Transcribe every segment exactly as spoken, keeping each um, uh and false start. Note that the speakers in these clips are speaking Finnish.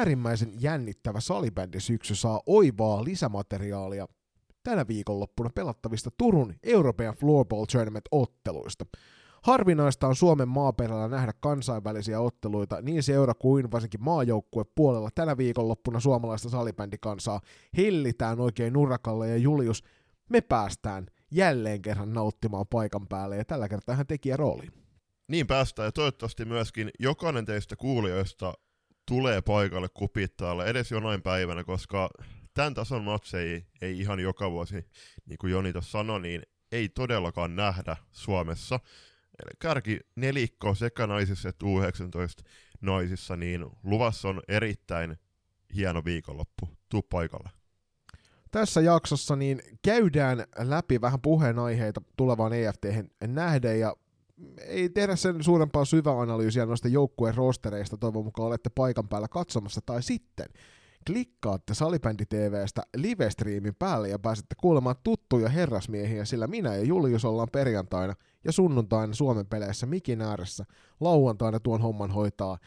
äärimmäisen jännittävä salibändisyksy saa oivaa lisämateriaalia tänä viikonloppuna pelattavista Turun European Floorball tournament-otteluista. Harvinaista on Suomen maaperällä nähdä kansainvälisiä otteluita niin seura kuin varsinkin maajoukkuepuolella. Tänä viikonloppuna suomalaista salibändikansaa hillitään oikein urakalla ja Julius, me päästään jälleen kerran nauttimaan paikan päälle ja tällä kertaa hän tekijä rooliin. Niin päästään ja toivottavasti myöskin jokainen teistä kuulijoista tulee paikalle Kupittaalle edes jonain päivänä, koska tämän tason matseja ei ihan joka vuosi, niin kuin Joni tuossa sanoi, niin ei todellakaan nähdä Suomessa. Kärki nelikko sekä naisissa että U yhdeksäntoista naisissa, niin luvassa on erittäin hieno viikonloppu. Tuu paikalle. Tässä jaksossa niin käydään läpi vähän puheenaiheita tulevaan E F T:hen nähden ja ei tehdä sen suurempaa syväanalyysiä noista joukkueen rostereista, toivon mukaan olette paikan päällä katsomassa, tai sitten klikkaatte Salibändi T V:stä live-striimin päälle ja pääsette kuulemaan tuttuja herrasmiehiä, sillä minä ja Julius ollaan perjantaina ja sunnuntaina Suomen peleissä mikin ääressä. Lauantaina tuon homman hoitaa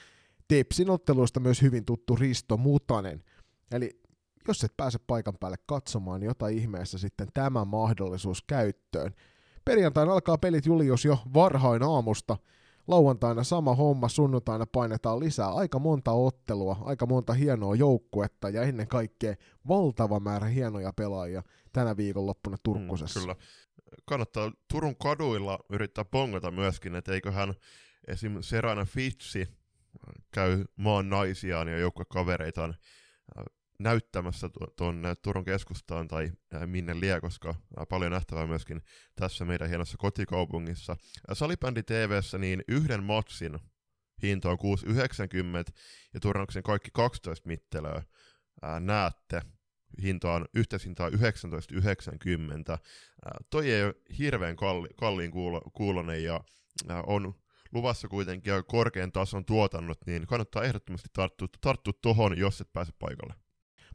Tepsin otteluista myös hyvin tuttu Risto Mutanen. Eli jos et pääse paikan päälle katsomaan, niin ota ihmeessä sitten tämä mahdollisuus käyttöön. Perjantaina alkaa pelit Julius jo varhain aamusta. Lauantaina sama homma, sunnuntaina painetaan lisää aika monta ottelua, aika monta hienoa joukkuetta ja ennen kaikkea valtava määrä hienoja pelaajia tänä viikonloppuna Turkusessa. Mm, kyllä. Kannattaa Turun kaduilla yrittää bongata myöskin, että eiköhän esim. Serana Fitsi käy maan naisiaan ja joukkuekavereitaan näyttämässä tuonne Turun keskustaan tai minne lie, koska paljon nähtävää myöskin tässä meidän hienossa kotikaupungissa. Salibändi T V:ssä niin yhden matsin hinta on kuusi yhdeksänkymmentä ja turnauksen kaikki kaksitoista mittelöä näette. Hinta on yhteishintaa yhdeksäntoista yhdeksänkymmentä. Toi ei ole hirveän kalli- kalliin kuulo- kuulonen ja on luvassa kuitenkin korkean tason tuotannot, niin kannattaa ehdottomasti tarttua, tarttua tohon, jos et pääse paikalle.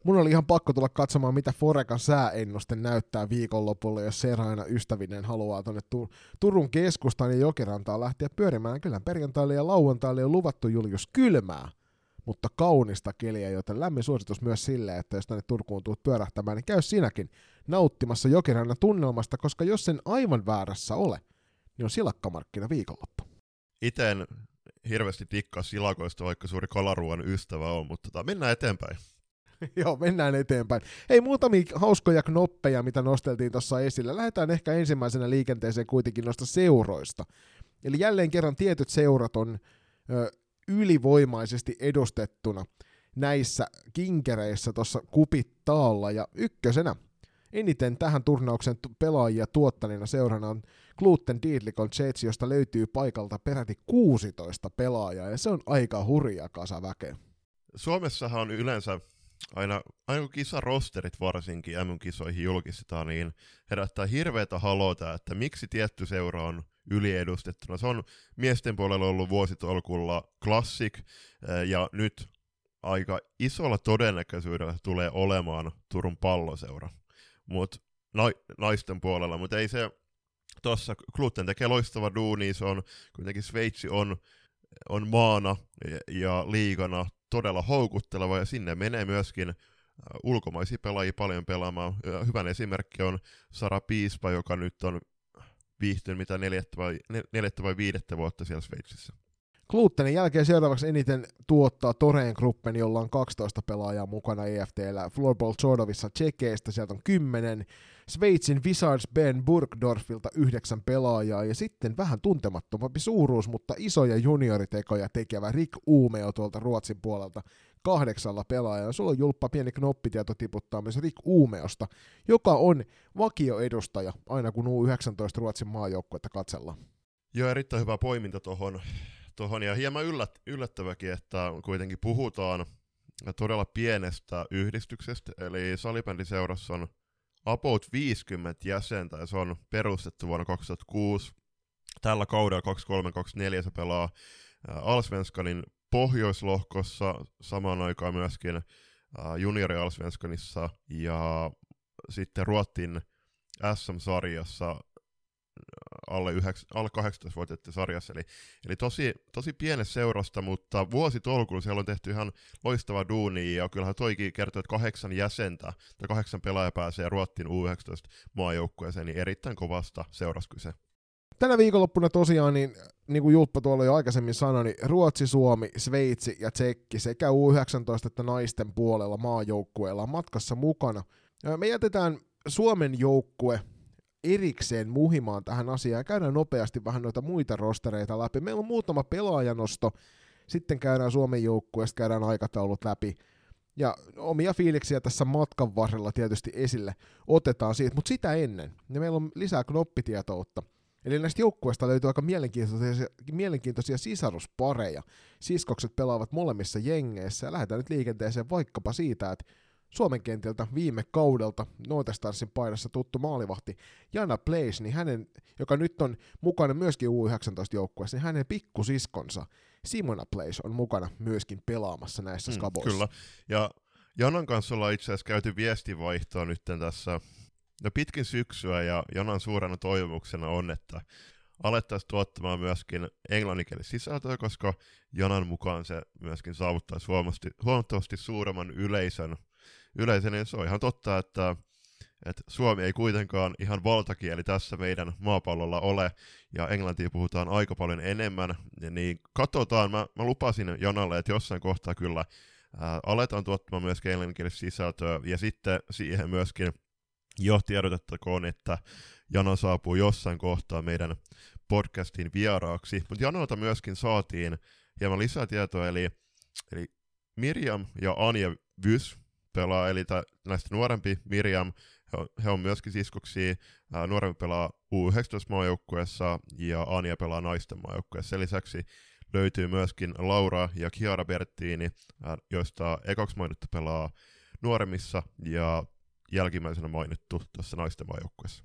Mun oli ihan pakko tulla katsomaan, mitä Forekan sääennuste näyttää viikonlopulla, jos Serena ystävinen haluaa tuonne Turun keskustaan ja Jokirantaan lähteä pyörimään. Kyllä perjantaille ja lauantaille on luvattu Julius kylmää, mutta kaunista keliä, joten lämmin suositus myös sille, että jos tänne Turkuun tulet pyörähtämään, niin käy sinäkin nauttimassa Jokirannan tunnelmasta, koska jos sen aivan väärässä ole, niin on silakkamarkkina viikonloppu. Itse en hirveästi tikkaa silakoista, vaikka suuri kalaruuan ystävä on, mutta tota, mennään eteenpäin. Joo, mennään eteenpäin. Hei, muutamia hauskoja knoppeja, mitä nosteltiin tuossa esillä. Lähdetään ehkä ensimmäisenä liikenteeseen kuitenkin noista seuroista. Eli jälleen kerran tietyt seurat on ö, ylivoimaisesti edustettuna näissä kinkereissä tuossa Kupittaalla. Ja ykkösenä eniten tähän turnauksen pelaajia tuottaneena seurana on Kloten-Dietlikon Jets, josta löytyy paikalta peräti kuusitoista pelaajaa, ja se on aika hurja kasa väkeä. Suomessahan on yleensä Aina, aina kun kisarosterit varsinkin M M-kisoihin julkistetaan, niin herättää hirveätä halota, että miksi tietty seura on yliedustettuna. Se on miesten puolella ollut vuositolkulla Classic, ja nyt aika isolla todennäköisyydellä tulee olemaan Turun palloseura mut, na- naisten puolella, mutta ei se tuossa. Kloten tekee loistava duuni, se on kuitenkin Sveitsi on, on maana ja liigana todella houkutteleva, ja sinne menee myöskin ulkomaisia pelaajia paljon pelaamaan. Hyvän esimerkki on Sara Piispa, joka nyt on viihtynyt mitä neljättä vai, neljättä vai viidettä vuotta siellä Sveitsissä. Klotenin jälkeen seuraavaksi eniten tuottaa Thorengruppen, jolla on kaksitoista pelaajaa mukana E F T:llä. Florbal Chodovissa Tsekeistä, sieltä on kymmenen. Sveitsin Wizards Ben Burgdorfilta yhdeksän pelaajaa, ja sitten vähän tuntemattomampi suuruus, mutta isoja junioritekoja tekevä Rick Umeo tuolta Ruotsin puolelta kahdeksalla pelaajaa. Sulla on julppa pieni knoppitieto tiputtaa myös Rick Umeosta, joka on vakioedustaja aina kun U yhdeksäntoista Ruotsin maajoukkuetta katsellaan. Joo, erittäin hyvä poiminta tuohon. Tuohon, ja hieman yllät, yllättäväkin, että kuitenkin puhutaan todella pienestä yhdistyksestä, eli salibändiseurassa on about viisikymmentä jäsentä, ja se on perustettu vuonna kaksituhattakuusi. Tällä kaudella kaksikymmentäkolme kaksikymmentäneljä se pelaa Alsvenskanin pohjoislohkossa, samaan aikaan myöskin juniori Alsvenskanissa, ja sitten Ruotin S M-sarjassa alle, alle kahdeksantoistavuotiaiden sarjassa, eli, eli tosi, tosi pienessä seurasta, mutta vuositolkulla siellä on tehty ihan loistava duuni, ja kyllähän toikin kertoo, että kahdeksan jäsentä tai kahdeksan pelaajaa pääsee Ruotsin U yhdeksäntoista-maajoukkueeseen, niin erittäin kovasta seurasta kyse. Tänä viikonloppuna tosiaan, niin, niin kuin Julppa tuolla jo aikaisemmin sanoi, niin Ruotsi, Suomi, Sveitsi ja Tsekki sekä U yhdeksäntoista että naisten puolella maajoukkueella matkassa mukana. Me jätetään Suomen joukkue erikseen muhimaan tähän asiaan. Käydään nopeasti vähän noita muita rostereita läpi. Meillä on muutama pelaajanosto, sitten käydään Suomen joukkueesta, käydään aikataulut läpi. Ja omia fiiliksiä tässä matkan varrella tietysti esille otetaan siitä, mutta sitä ennen. Ja meillä on lisää knoppitietoutta. Eli näistä joukkueista löytyy aika mielenkiintoisia, mielenkiintoisia sisaruspareja. Siskokset pelaavat molemmissa jengeissä ja lähdetään nyt liikenteeseen vaikkapa siitä, että Suomen kentiltä viime kaudelta Noitestarsin paidassa tuttu maalivahti Janna Place, niin hänen, joka nyt on mukana myöskin U yhdeksäntoista-joukkueessa, niin hänen pikkusiskonsa Simona Place on mukana myöskin pelaamassa näissä mm, skaboissa. Kyllä, ja Janan kanssa ollaan itse asiassa käyty viestinvaihtoa nyt tässä no pitkin syksyä, ja Janan suurena toivomuksena on, että alettaisiin tuottamaan myöskin englanninkielinen sisältöä, koska Janan mukaan se myöskin saavuttaisi huomattavasti, huomattavasti suuremman yleisön. Yleensä niin se on ihan totta, että, että suomi ei kuitenkaan ihan valtakieli tässä meidän maapallolla ole, ja englantia puhutaan aika paljon enemmän, niin katsotaan, mä, mä lupasin Janalle, että jossain kohtaa kyllä ää, aletaan tuottamaan myöskin englanninkielistä sisältöä, ja sitten siihen myöskin jo tiedotettakoon, että Jana saapuu jossain kohtaa meidän podcastin vieraaksi, mutta Janalta myöskin saatiin hieman lisää tietoa, eli, eli Mirjam ja Anja Vys pelaa, eli tä, näistä nuorempi Mirjam, he on, he on myöskin siskoksia, ää, nuorempi pelaa U yhdeksäntoista-maajoukkueessa ja Anja pelaa naisten maajoukkueessa. Sen lisäksi löytyy myöskin Laura ja Chiara Bertini, ää, joista ekaksi mainittu pelaa nuoremmissa ja jälkimmäisenä mainittu tuossa naisten maajoukkueessa.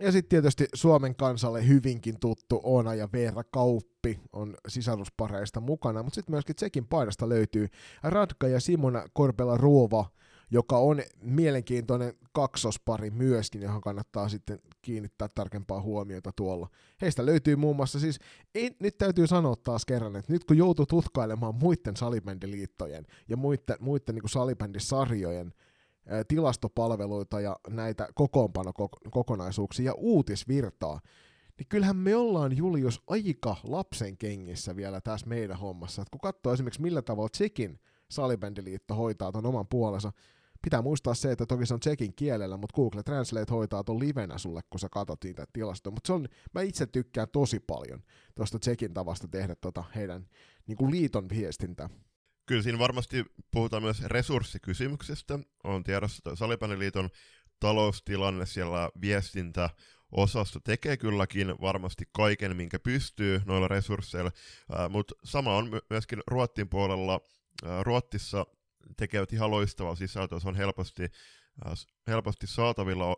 Ja sitten tietysti Suomen kansalle hyvinkin tuttu Oona ja Veera Kauppi on sisaruspareista mukana, mutta sitten myöskin Tsekin paidasta löytyy Radka ja Simona Korpela-Ruova, joka on mielenkiintoinen kaksospari myöskin, johon kannattaa sitten kiinnittää tarkempaa huomiota tuolla. Heistä löytyy muun muassa siis, ei, nyt täytyy sanoa taas kerran, että nyt kun joutuu tutkailemaan muiden salibändiliittojen ja muiden, muiden niin kuin salibändisarjojen tilastopalveluita ja näitä kokoonpanokokonaisuuksia ja uutisvirtaa, niin kyllähän me ollaan, Julius, aika lapsen kengissä vielä tässä meidän hommassa. Et kun katsoo esimerkiksi millä tavalla Tsekin salibändiliitto hoitaa ton oman puolensa, pitää muistaa se, että toki se on tsekin kielellä, mutta Google Translate hoitaa ton livenä sulle, kun sä katot niitä tilastoja. Mutta mä itse tykkään tosi paljon tuosta Tsekin tavasta tehdä tota heidän niinku liiton viestintää. Kyllä siinä varmasti puhutaan myös resurssikysymyksestä. On tiedossa Salibändiliiton taloustilanne, siellä viestintäosasto tekee kylläkin varmasti kaiken, minkä pystyy noilla resursseilla, äh, mutta sama on myöskin Ruotsin puolella. Äh, Ruotsissa tekevät ihan loistavaa sisältöä, se on helposti, äh, helposti saatavilla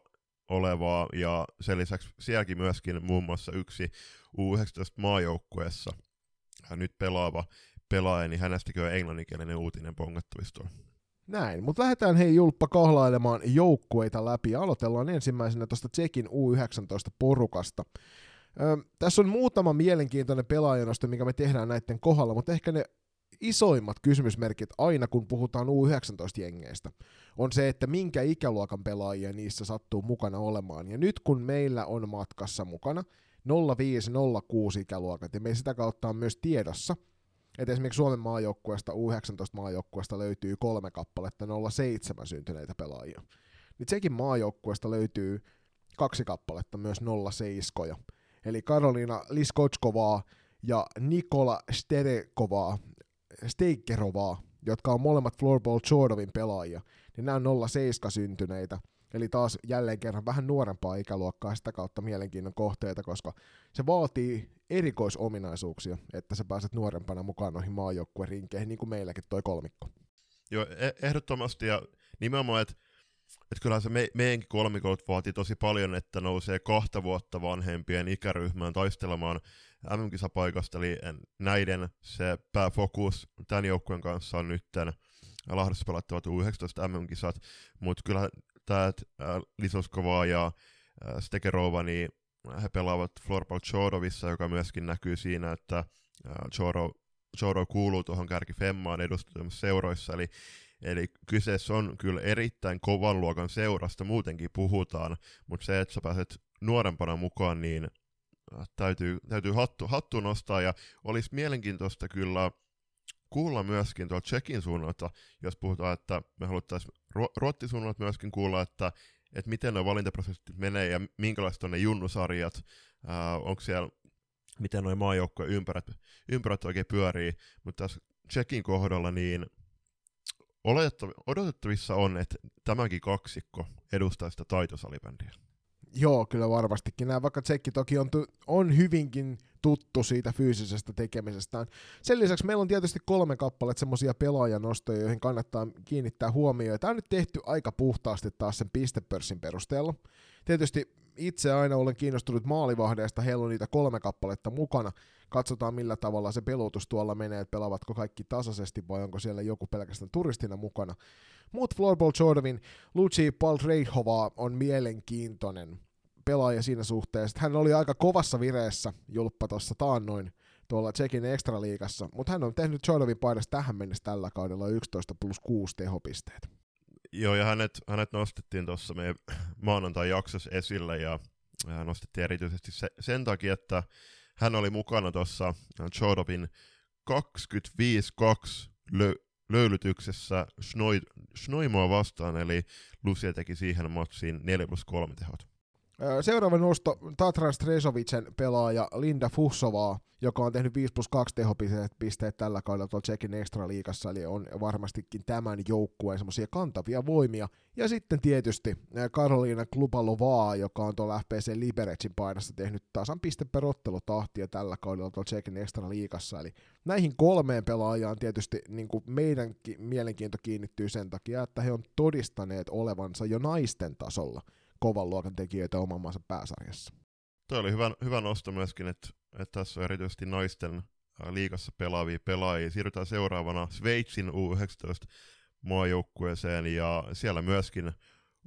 olevaa, ja sen lisäksi sielläkin myöskin muun muassa yksi U yhdeksäntoista-maajoukkueessa äh, nyt pelaava pelaaja, niin hänestäkin on englanninkielinen uutinen pongattavista. Näin, mutta lähdetään hei Julppa kahlailemaan joukkueita läpi. Aloitellaan ensimmäisenä tuosta Tsekin U yhdeksäntoista-porukasta. Öö, tässä on muutama mielenkiintoinen pelaajanosto, mikä me tehdään näiden kohdalla, mutta ehkä ne isoimmat kysymysmerkit aina, kun puhutaan U yhdeksäntoista-jengeistä, on se, että minkä ikäluokan pelaajia niissä sattuu mukana olemaan. Ja nyt kun meillä on matkassa mukana nolla viisi nolla kuusi ikäluokat, ja me sitä kautta on myös tiedossa, että esimerkiksi Suomen maajoukkueesta, U yhdeksäntoista-maajoukkueesta löytyy kolme kappaletta nolla seitsemän syntyneitä pelaajia. Niin Tsekin maajoukkueesta löytyy kaksi kappaletta myös nolla seitsemän. Eli Karolina Klubalova ja Nikola Steikerovaa, jotka on molemmat Florbal Chodovin pelaajia, niin nämä on nolla seitsemän syntyneitä. Eli taas jälleen kerran vähän nuorempaa ikäluokkaa, sitä kautta mielenkiinnon kohteita, koska se vaatii erikoisominaisuuksia, että sä pääset nuorempana mukaan noihin maajoukkueen rinkeihin, niin kuin meilläkin toi kolmikko. Joo, ehdottomasti, ja nimenomaan, että et kyllähän se me, meidänkin kolmikot vaatii tosi paljon, että nousee kahta vuotta vanhempien ikäryhmään taistelemaan M M-kisapaikasta, eli näiden se pääfokus tämän joukkueen kanssa on nytten Lahdessa pelattavat U yhdeksäntoista M M-kisat, mutta kyllä tämä Lisoskovaa ja Stekerovaa, niin he pelaavat Florbal Chodovissa, joka myöskin näkyy siinä, että Chodov, Chodov kuuluu tuohon kärki Femmaan edustamassa seuroissa, eli, eli kyseessä on kyllä erittäin kovan luokan seurasta, muutenkin puhutaan, mutta se, että sä pääset nuorempana mukaan, niin täytyy, täytyy hattu, hattu nostaa, ja olisi mielenkiintoista kyllä kuulla myöskin tuolta Tšekin suunnalta, jos puhutaan, että me haluttaisiin Ruotsin suunnalta myöskin kuulla, että, että miten nuo valintaprosessit menee ja minkälaiset on ne junnusarjat, ää, onko siellä, miten nuo maajoukkojen ympärät, ympärät oikein pyörii, mutta tässä Tšekin kohdalla niin odotettavissa on, että tämäkin kaksikko edustaa sitä taitosalibändiä. Joo, kyllä varmastikin. Nämä, vaikka Tsekki toki on, on hyvinkin tuttu siitä fyysisestä tekemisestään. Sen lisäksi meillä on tietysti kolme kappaletta semmoisia pelaajanostoja, joihin kannattaa kiinnittää huomioon. Tämä on nyt tehty aika puhtaasti taas sen pistepörssin perusteella. Tietysti itse aina olen kiinnostunut maalivahdeista, heillä on niitä kolme kappaletta mukana. Katsotaan millä tavalla se pelutus tuolla menee, että pelaavatko kaikki tasaisesti vai onko siellä joku pelkästään turistina mukana. Mut Florbal Chodovin Lucie Paltrieriová on mielenkiintoinen pelaaja siinä suhteessa. Hän oli aika kovassa vireessä julppa tuossa taannoin tuolla Tsekin ekstraliigassa, mutta hän on tehnyt Chodovin paidassa tähän mennessä tällä kaudella yksitoista plus kuusi tehopisteet. Joo, ja hänet, hänet nostettiin tuossa meidän maanantai-jaksossa esille, ja nostettiin erityisesti se, sen takia, että hän oli mukana tuossa Chodovin kaksikymmentäviisi kaksi lö- löylytyksessä Schnoimoa vastaan, eli Lucia teki siihen matsiin neljä plus kolme tehot. Seuraava nosto Tatran Stresovicen pelaaja Linda Fuhsovaa, joka on tehnyt viisi plus kaksi tehopisteet tällä kaudella tuolla Tsekin ekstraliigassa, eli on varmastikin tämän joukkueen semmoisia kantavia voimia. Ja sitten tietysti Karolina Klubalovaa, joka on tuolla F P C Liberecin paidassa tehnyt tasan piste per ottelutahtia tällä kaudella tuolla Tsekin ekstraliigassa. Eli näihin kolmeen pelaajaan tietysti niin kuin meidänkin mielenkiinto kiinnittyy sen takia, että he on todistaneet olevansa jo naisten tasolla kovan luokan tekijöitä oman maansa pääsarjassa. Tuo oli hyvä, hyvä nosto myöskin, että, että tässä on erityisesti naisten liigassa pelaavia pelaajia. Siirrytään seuraavana Sveitsin U yhdeksäntoista-maajoukkueeseen, ja siellä myöskin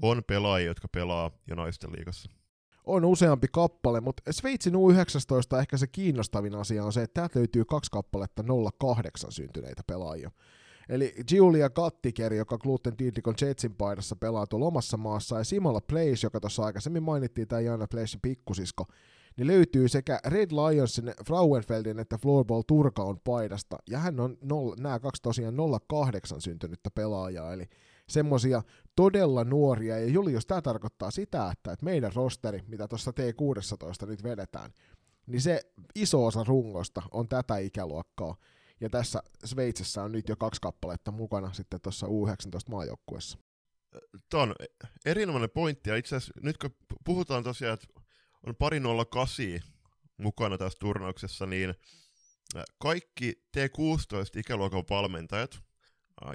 on pelaajia, jotka pelaa jo naisten liigassa. On useampi kappale, mutta Sveitsin U yhdeksäntoista ehkä se kiinnostavin asia on se, että täältä löytyy kaksi kappaletta nolla kahdeksan syntyneitä pelaajia. Eli Giulia Kattiker, joka Kloten-Dietlikon Jetsin paidassa pelaa tuolla omassa maassa, ja Simona Place, joka tuossa aikaisemmin mainittiin, tämä Janna Placen pikkusisko, niin löytyy sekä Red Lionsin, Frauenfeldin että Floorball Turkaon paidasta, ja hän on nolla, nämä kaksi tosiaan nolla kahdeksan syntynyttä pelaajaa, eli semmoisia todella nuoria, ja Julius, tämä tarkoittaa sitä, että meidän rosteri, mitä tuossa T kuusitoista nyt vedetään, niin se iso osa rungosta on tätä ikäluokkaa. Ja tässä Sveitsissä on nyt jo kaksi kappaletta mukana sitten tuossa U yhdeksäntoista-maajoukkuessa. Tämä on erinomainen pointti, ja itse asiassa nyt kun puhutaan tosiaan, että on pari nolla kasi mukana tässä turnauksessa, niin kaikki T kuusitoista-ikäluokan valmentajat,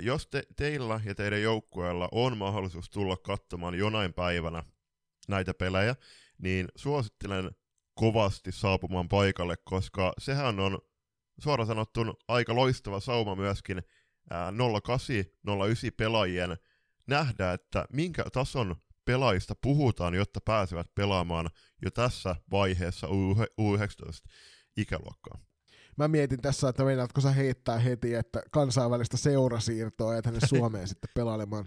jos te, teillä ja teidän joukkueella on mahdollisuus tulla katsomaan jonain päivänä näitä pelejä, niin suosittelen kovasti saapumaan paikalle, koska sehän on suoraan sanottuna aika loistava sauma myöskin nolla kahdeksan nolla yhdeksän pelaajien nähdä, että minkä tason pelaajista puhutaan, jotta pääsevät pelaamaan jo tässä vaiheessa U yhdeksäntoista-ikäluokkaa. Mä mietin tässä, että meinaatko sä heittää heti, että kansainvälistä seurasiirtoa ja tänne Suomeen sitten pelailemaan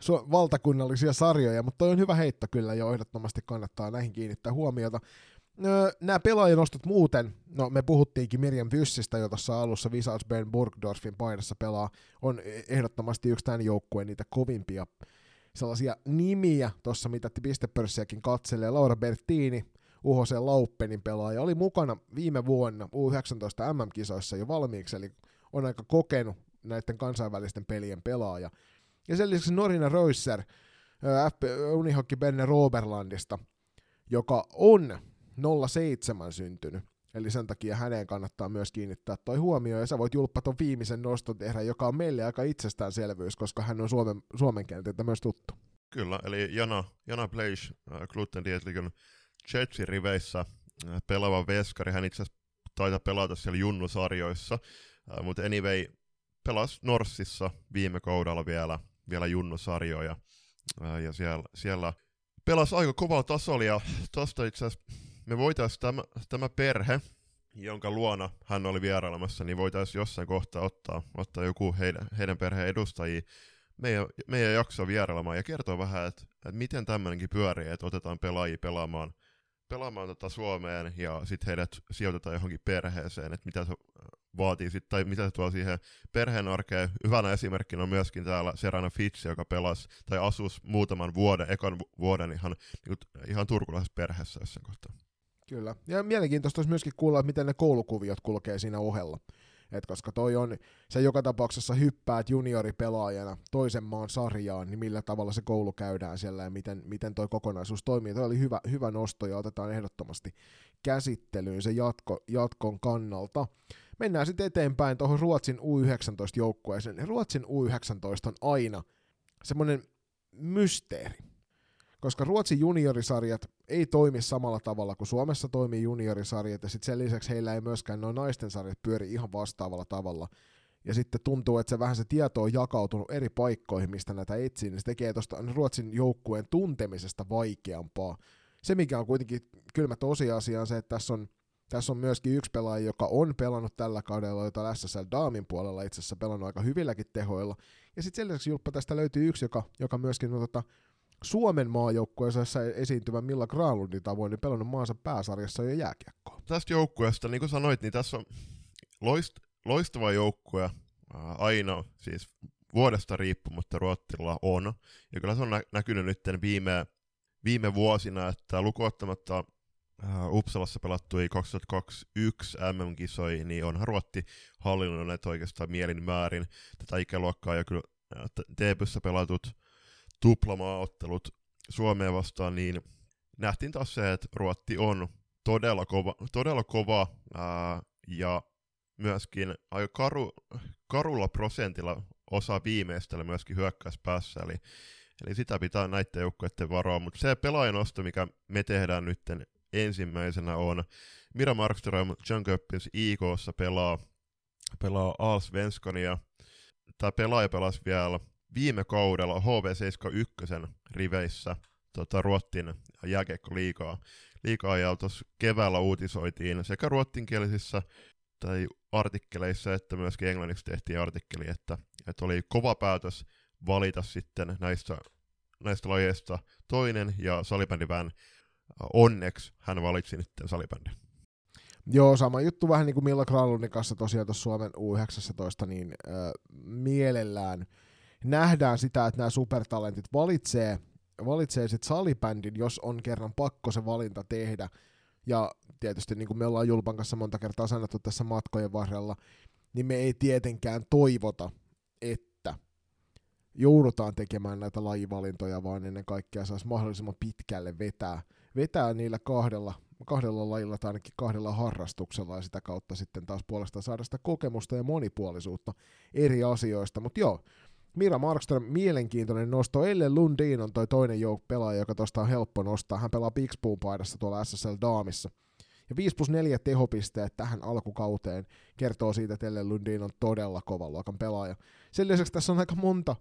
Su- valtakunnallisia sarjoja, mutta toi on hyvä heitto kyllä ja ehdottomasti kannattaa näihin kiinnittää huomiota. Nämä pelaajanostot muuten, no me puhuttiinkin Mirjam Vysistä jo tuossa alussa, Wizards Ben Burgdorfin paidassa pelaa, on ehdottomasti yksi tämän joukkueen niitä kovimpia sellaisia nimiä tuossa, mitä pistepörssiäkin katselee. Laura Bertini, U H C Lauppenin pelaaja, oli mukana viime vuonna U yhdeksäntoista M M-kisoissa jo valmiiksi, eli on aika kokenut näiden kansainvälisten pelien pelaaja. Ja sen lisäksi Norina Röisser, Unihockey Benne Roberlandista, joka on nolla seitsemän syntynyt, eli sen takia häneen kannattaa myös kiinnittää toi huomioon, ja sä voit julppa ton viimeisen noston tehdä, joka on meille aika itsestäänselvyys, koska hän on Suomen, Suomen kentiltä myös tuttu. Kyllä, eli Janna, Janna Place, äh, Kloten-Dietlikon Jetsin riveissä äh, pelaava veskari, hän itse asiassa taitaa pelata siellä junnusarjoissa, äh, mutta anyway, pelasi Norsissa viime kaudella vielä, vielä junnusarjoja, äh, ja siellä, siellä pelasi aika kovaa tasolla, ja tosta itse asiassa me voitaisiin tämä, tämä perhe, jonka luona hän oli vierailemassa, niin voitaisiin jossain kohtaa ottaa, ottaa joku heidän, heidän perheen edustajia meidän, meidän jaksoa vierailemaan ja kertoa vähän, että, että miten tämmöinenkin pyörii, että otetaan pelaajia pelaamaan, pelaamaan tätä Suomeen ja sitten heidät sijoitetaan johonkin perheeseen, että mitä se vaatii sitten, tai mitä se tuo siihen perheen arkeen. Hyvänä esimerkkinä on myöskin täällä Serena Fitch, joka pelasi tai asuisi muutaman vuoden, ekan vuoden ihan, ihan turkulaisessa perheessä jossain kohtaa. Kyllä, ja mielenkiintoista olisi myöskin kuulla, että miten ne koulukuviot kulkee siinä ohella. Et koska toi on, se joka tapauksessa hyppäät junioripelaajana toisen maan sarjaan, niin millä tavalla se koulu käydään siellä ja miten, miten toi kokonaisuus toimii. Toi oli hyvä, hyvä nosto ja otetaan ehdottomasti käsittelyyn se jatko, jatkon kannalta. Mennään sitten eteenpäin tuohon Ruotsin U yhdeksäntoista-joukkueeseen. Ruotsin U yhdeksäntoista on aina semmoinen mysteeri, koska Ruotsin juniorisarjat ei toimi samalla tavalla kuin Suomessa toimii juniorisarjat, ja sitten sen lisäksi heillä ei myöskään noin naisten sarjat pyöri ihan vastaavalla tavalla. Ja sitten tuntuu, että se vähän se tieto on jakautunut eri paikkoihin, mistä näitä etsii, niin se tekee tuosta Ruotsin joukkueen tuntemisesta vaikeampaa. Se, mikä on kuitenkin kylmä tosiasia, on se, että tässä on, tässä on myöskin yksi pelaaja, joka on pelannut tällä kaudella, jota S S L Daamin puolella itse asiassa pelannut aika hyvilläkin tehoilla. Ja sitten sen lisäksi, Julppa, tästä löytyy yksi, joka, joka myöskin on tota, Suomen maajoukkueessa esiintyvän Milla Granlundin tavoin niin pelannut maansa pääsarjassa jo jääkiekkoa. Tästä joukkueesta, niin kuin sanoit, niin tässä on loist, loistava joukkue aina, siis vuodesta riippumatta Ruotsilla on. Ja kyllä se on näkynyt nyt viime, viime vuosina, että lukuottamatta uh, Uppsalassa pelattui kaksituhattakaksikymmentäyksi M M-kisoihin, niin onhan Ruotti hallinnoineet oikeastaan mielin määrin tätä ikäluokkaa ja kyllä T P:ssä pelatut tuplamaaottelut Suomeen vastaan, niin nähtiin taas se, että Ruotti on todella kova, todella kova ää, ja myöskin aika karu, karulla prosentilla osa viimeistellä myöskin hyökkäyspäässä, eli, eli sitä pitää näiden joukkueiden varoa, mutta se pelaajanosto, mikä me tehdään nyt ensimmäisenä on Mira Markström, Jönköpings I K:ssa pelaa, pelaa Alsvenskania, tämä pelaaja pelasi vielä viime kaudella H V seitsemänkymmentäyksi riveissä tota, Ruotin jääkiekkoliigaa liigaa, ja tuossa keväällä uutisoitiin sekä ruottinkielisissä tai artikkeleissa, että myöskin englanniksi tehtiin artikkeli, että, että oli kova päätös valita sitten näistä, näistä lajeista toinen, ja salibändivään onneksi hän valitsi nyt salibändin. Joo, sama juttu vähän niin kuin Milla Granlundin kanssa tosiaan tuossa Suomen U yhdeksäntoista, niin äh, mielellään nähdään sitä, että nämä supertalentit valitsee, valitsee sitten salibändin, jos on kerran pakko se valinta tehdä. Ja tietysti niin kuin me ollaan Julpan kanssa monta kertaa sanottu tässä matkojen varrella, niin me ei tietenkään toivota, että joudutaan tekemään näitä lajivalintoja, vaan ennen kaikkea saisi mahdollisimman pitkälle vetää, vetää niillä kahdella, kahdella lajilla tai ainakin kahdella harrastuksella ja sitä kautta sitten taas puolestaan saada sitä kokemusta ja monipuolisuutta eri asioista, mutta joo. Mira Markström, mielenkiintoinen nosto. Elle Lundin on toi toinen jouk pelaaja, joka tuosta on helppo nostaa. Hän pelaa Big Spoon -paidassa tuolla S S L Daamissa. Ja viisi plus neljä tehopisteet tähän alkukauteen kertoo siitä, että Elle Lundin on todella kovan luokan pelaaja. Sen lisäksi tässä on aika monta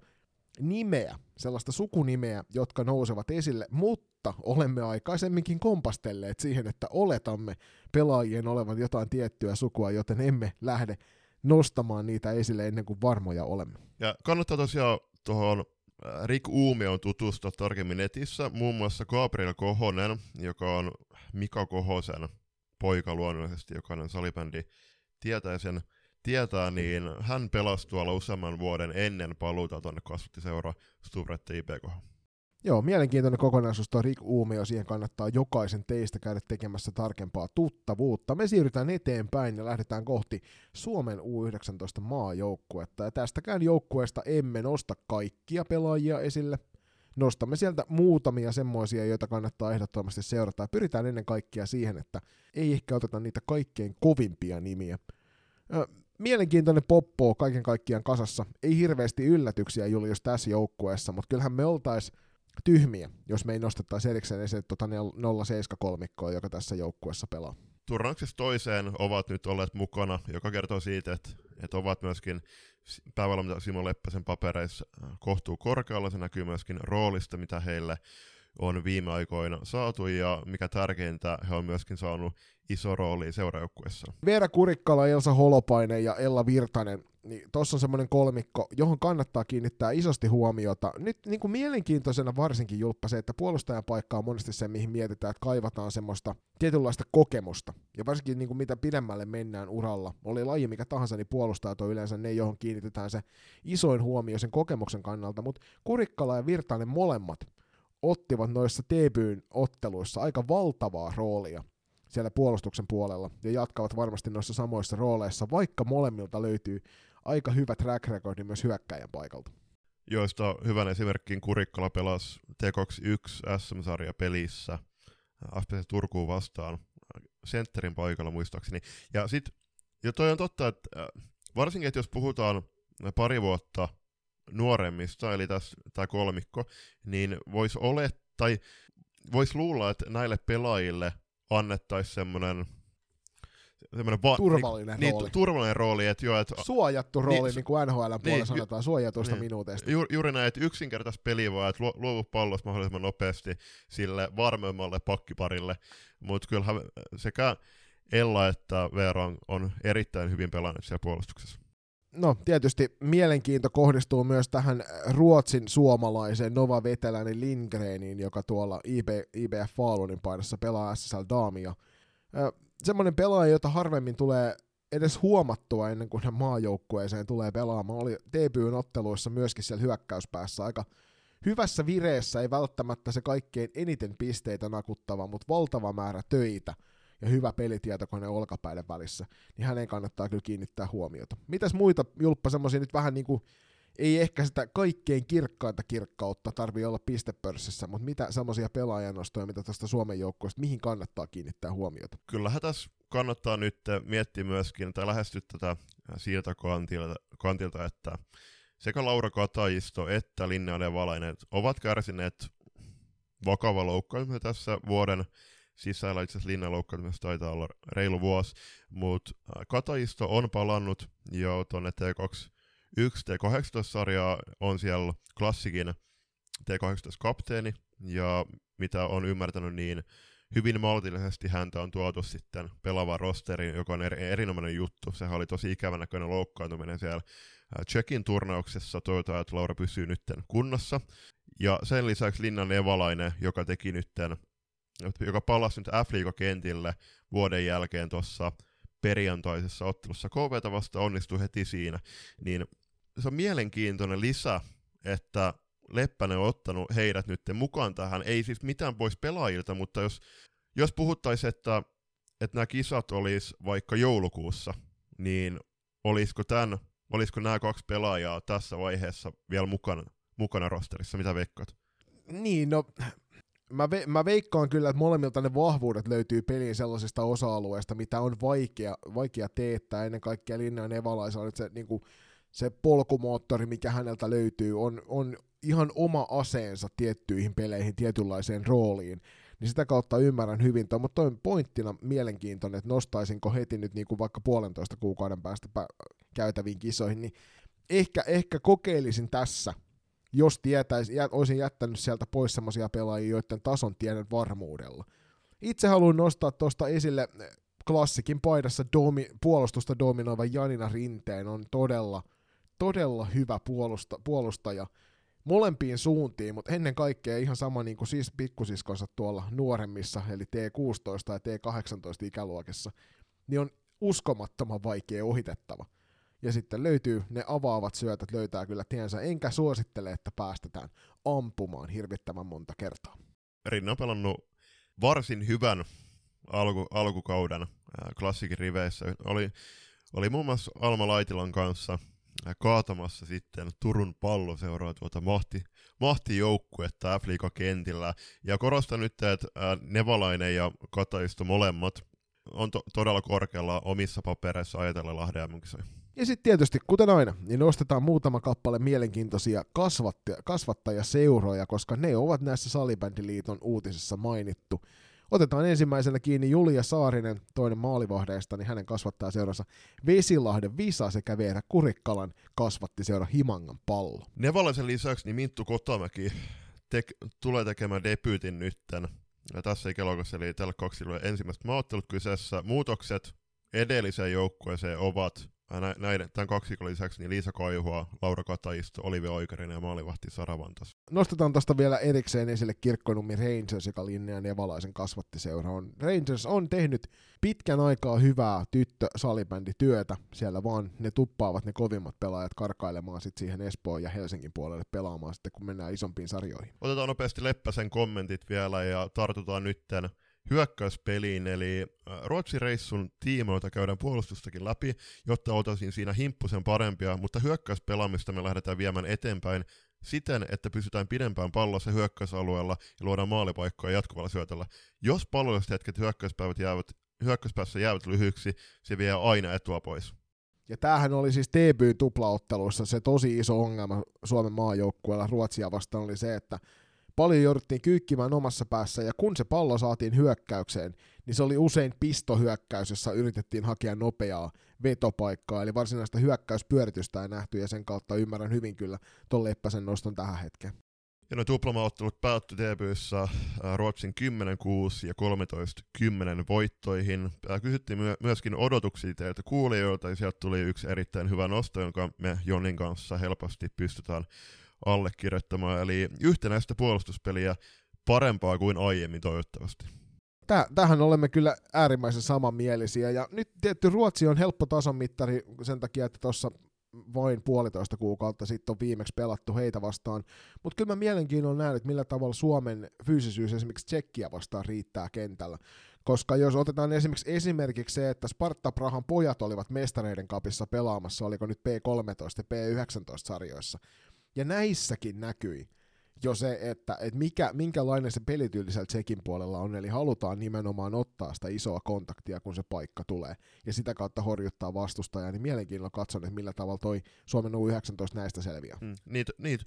nimeä, sellaista sukunimeä, jotka nousevat esille, mutta olemme aikaisemminkin kompastelleet siihen, että oletamme pelaajien olevan jotain tiettyä sukua, joten emme lähde nostamaan niitä esille ennen kuin varmoja olemme. Ja kannattaa tosiaan tuohon Rick Umeon tutustua tarkemmin netissä, muun muassa Gabriel Kohonen, joka on Mika Kohosen poika luonnollisesti, jokainen salibändi tietää sen, tietää, niin hän pelasi tuolla useamman vuoden ennen paluuta tuonne kasvattiseura Stuvrette I P K. Joo, mielenkiintoinen kokonaisuus tuo Rick Umeo, siihen kannattaa jokaisen teistä käydä tekemässä tarkempaa tuttavuutta. Me siirrytään eteenpäin ja lähdetään kohti Suomen U yhdeksäntoista-maajoukkuetta, ja tästäkään joukkueesta emme nosta kaikkia pelaajia esille. Nostamme sieltä muutamia semmoisia, joita kannattaa ehdottomasti seurata, ja pyritään ennen kaikkea siihen, että ei ehkä oteta niitä kaikkein kovimpia nimiä. Mielenkiintoinen poppo kaiken kaikkiaan kasassa. Ei hirveästi yllätyksiä, Julius, tässä joukkueessa, mutta kyllähän me oltaisiin tyhmiä, jos me ei nostettaisi erikseen esiin tuota nolla seitsemän kolmikkoa, joka tässä joukkueessa pelaa. Turnauksessa toiseen ovat nyt olleet mukana, joka kertoo siitä, että, että ovat myöskin päävalmentaja Simo Leppäsen papereissa kohtuu korkealla. Se näkyy myöskin roolista, mitä heille on viime aikoina saatu, ja mikä tärkeintä, he on myöskin saanut iso rooli seurajoukkuessa. Viera Kurikkala, Elsa Holopainen ja Ella Virtanen, niin tuossa on semmoinen kolmikko, johon kannattaa kiinnittää isosti huomiota. Nyt niin kuin mielenkiintoisena varsinkin, Julppa, se, että puolustajan paikka on monesti se, mihin mietitään, että kaivataan semmoista tietynlaista kokemusta. Ja varsinkin niin kuin mitä pidemmälle mennään uralla, oli laji mikä tahansa, niin puolustajat on yleensä ne, johon kiinnitetään se isoin huomio sen kokemuksen kannalta, mutta Kurikkala ja Virtanen molemmat ottivat noissa T-Byn otteluissa aika valtavaa roolia siellä puolustuksen puolella, ja jatkavat varmasti noissa samoissa rooleissa, vaikka molemmilta löytyy aika hyvä track recordi myös hyökkäjän paikalta. Joista hyvän esimerkkiin Kurikkala pelasi T kaksikymmentäyksi S M-sarja pelissä F P C Turkuun vastaan sentterin paikalla muistaakseni. Ja, sit, ja toi on totta, että varsinkin, että jos puhutaan pari vuotta nuoremmista, eli tässä tämä kolmikko, niin voisi vois luulla, että näille pelaajille annettaisiin semmoinen va- turvallinen, niin, rooli. Niin, turvallinen rooli. Että jo, että, suojattu rooli, niin, niin kuin N H L puolella niin, sanotaan, suojatuista niin, minuuteista. Ju- juuri näin, että yksinkertaista peliä vaan, että lu- luovu pallosta mahdollisimman nopeasti sille varmemmalle pakkiparille, mutta kyllähän sekä Ella että Veera on, on erittäin hyvin pelannut siellä puolustuksessa. No, tietysti mielenkiinto kohdistuu myös tähän Ruotsin suomalaiseen Nova Vetelänin Lindgreniin, joka tuolla I B F Falunin paidassa pelaa S S L Daamia. Semmoinen pelaaja, jota harvemmin tulee edes huomattua ennen kuin hän maajoukkueeseen tulee pelaamaan. Oli T P U:n otteluissa myöskin siellä hyökkäyspäässä aika hyvässä vireessä, ei välttämättä se kaikkein eniten pisteitä nakuttava, mutta valtava määrä töitä ja hyvä pelitietokone olkapäiden välissä, niin hänen kannattaa kyllä kiinnittää huomiota. Mitäs muita, Julppa, semmoisia nyt vähän niin kuin, ei ehkä sitä kaikkein kirkkainta kirkkautta tarvitse olla pistepörssissä, mutta mitä semmoisia pelaajanostoja, mitä tästä Suomen joukkueesta, mihin kannattaa kiinnittää huomiota? Kyllähän tässä kannattaa nyt miettiä myöskin, tai lähestyä tätä siirtokantilta, että sekä Laura Kataisto että Linne Valainen ovat kärsineet vakava loukkaantuminen tässä vuoden sisällä. Itse asiassa Linnan loukkaantumista taitaa olla reilu vuosi, mutta Kataisto on palannut jo tuonne T kaksikymmentäyksi T kahdeksantoista sarjaa, on siellä klassikin T kahdeksantoista kapteeni, ja mitä on ymmärtänyt, niin hyvin maltillisesti häntä on tuotu sitten pelaavaan rosteriin, joka on eri, erinomainen juttu. Sehän oli tosi ikävän näköinen loukkaantuminen siellä Tsekin turnauksessa, toivotaan, että Laura pysyy nytten kunnossa, ja sen lisäksi Linnan Valainen, joka teki nytten joka palasi nyt F-liigakentille vuoden jälkeen tuossa perjantaisessa ottelussa K V:tä vasta, onnistui heti siinä, niin se on mielenkiintoinen lisä, että Leppänen on ottanut heidät nyt mukaan tähän, ei siis mitään pois pelaajilta, mutta jos, jos puhuttaisiin, että, että nämä kisat olisi vaikka joulukuussa, niin olisiko, tämän, olisiko nämä kaksi pelaajaa tässä vaiheessa vielä mukana, mukana rosterissa, mitä veikkaat? Niin, no... Mä, ve- mä veikkaan kyllä, että molemmilta ne vahvuudet löytyy peliin sellaisista osa-alueista, mitä on vaikea, vaikea teettää. Ennen kaikkea Linnan Evalaisella nyt se, niin kuin, se polkumoottori, mikä häneltä löytyy, on, on ihan oma aseensa tiettyihin peleihin, tietynlaiseen rooliin. Niin sitä kautta ymmärrän hyvin, mutta toi pointtina mielenkiintoinen, että nostaisinko heti nyt niin kuin vaikka puolentoista kuukauden päästä pä- käytäviin kisoihin, niin ehkä, ehkä kokeilisin tässä. Jos tietäisi, jä, olisin jättänyt sieltä pois semmoisia pelaajia, joiden tason tiedän varmuudella. Itse haluan nostaa tuosta esille klassikin paidassa domi, puolustusta dominoiva Janina Rinteen. On todella, todella hyvä puolusta, puolustaja molempiin suuntiin, mutta ennen kaikkea ihan sama niin kuin siis pikkusiskonsa tuolla nuoremmissa, eli T kuusitoista ja T kahdeksantoista ikäluokissa, niin on uskomattoman vaikea ohitettava. Ja sitten löytyy, ne avaavat syötöt löytää kyllä tiensä, enkä suosittele, että päästetään ampumaan hirvittävän monta kertaa. Rinne on pelannut varsin hyvän alku, alkukauden äh, klassikin riveissä. Oli, oli muun muassa Alma Laitilan kanssa äh, kaatamassa sitten Turun palloseuraa tuota mahti, mahtijoukkuetta F-liigan kentillä. Ja korostan nyt, että äh, Nevalainen ja Kataisto molemmat on to- todella korkealla omissa papereissa ajatella Lahden M M-kisoja. Ja sitten tietysti, kuten aina, niin nostetaan muutama kappale mielenkiintoisia kasvattajaseuroja, koska ne ovat näissä Salibändiliiton uutisissa mainittu. Otetaan ensimmäisenä kiinni Julia Saarinen, toinen maalivahdeista, niin hänen kasvattajaseuransa Vesilahden Visa sekä Veera Kurikkalan kasvattiseura Himangan pallo. Nevalaisen lisäksi niin Minttu Kotamäki tek- tulee tekemään debyytin nytten tässä ikäluokassa, eli tällä kaksilla ensimmäiset maaottelut kyseessä. Muutokset edelliseen joukkueeseen ovat nä- näiden, tämän kaksikon lisäksi niin Liisa Koivuha, Laura Kataisto, Olivia Oikarinen ja maalivahti Sara Vantas. Nostetaan tästä vielä erikseen esille Kirkkonummi Rangers, joka Linnean ja Valaisen kasvattiseuraan. Rangers on tehnyt pitkän aikaa hyvää tyttö-salibändityötä, siellä vaan ne tuppaavat ne kovimmat pelaajat karkailemaan sit siihen Espoon ja Helsingin puolelle pelaamaan sitten, kun mennään isompiin sarjoihin. Otetaan nopeasti Leppäsen kommentit vielä ja tartutaan nytten hyökkäyspeliin, eli Ruotsireissun tiimoilta käydään puolustustakin läpi, jotta oltaisiin siinä himppusen parempia, mutta hyökkäyspelaamista me lähdetään viemään eteenpäin siten, että pysytään pidempään pallossa hyökkäysalueella ja luodaan maalipaikkoja jatkuvalla syötöllä. Jos pallolliset hetket hyökkäyspäivät jäävät, hyökkäyspäässä jäävät lyhyiksi, se vie aina etua pois. Ja tämähän oli siis T B:n tuplaottelussa se tosi iso ongelma Suomen maajoukkueella Ruotsia vastaan oli se, että paljon jouduttiin kyykkimään omassa päässä, ja kun se pallo saatiin hyökkäykseen, niin se oli usein pistohyökkäys, jossa yritettiin hakea nopeaa vetopaikkaa, eli varsinaista hyökkäyspyöritystä ei nähty, ja sen kautta ymmärrän hyvin kyllä tuon Leppäsen noston tähän hetkeen. Ja no tuplamaottelut päättyi T B:ssä Ruotsin kymmenen kuusi ja kolmetoista kymmenen voittoihin. Kysyttiin myöskin odotuksia teiltä kuulijoilta, ja sieltä tuli yksi erittäin hyvä nosto, jonka me Jonin kanssa helposti pystytään allekirjoittamaan, eli yhtenäistä puolustuspeliä parempaa kuin aiemmin toivottavasti. Tähän olemme kyllä äärimmäisen samanmielisiä, ja nyt tietty Ruotsi on helppo tasomittari sen takia, että tuossa vain puolitoista kuukautta sitten on viimeksi pelattu heitä vastaan, mutta kyllä mä mielenkiinnolla näen, että millä tavalla Suomen fyysisyys esimerkiksi Tsekkiä vastaan riittää kentällä, koska jos otetaan esimerkiksi, esimerkiksi se, että Sparta Prahan pojat olivat mestareiden cupissa pelaamassa, oliko nyt P kolmetoista ja P yhdeksäntoista sarjoissa, ja näissäkin näkyi jo se, että et mikä, minkälainen se pelityyli siellä Tsekin puolella on, eli halutaan nimenomaan ottaa sitä isoa kontaktia, kun se paikka tulee, ja sitä kautta horjuttaa vastustajaa, niin mielenkiinnolla katson, että millä tavalla toi Suomen U yhdeksäntoista näistä selviää. Mm, niit, niit,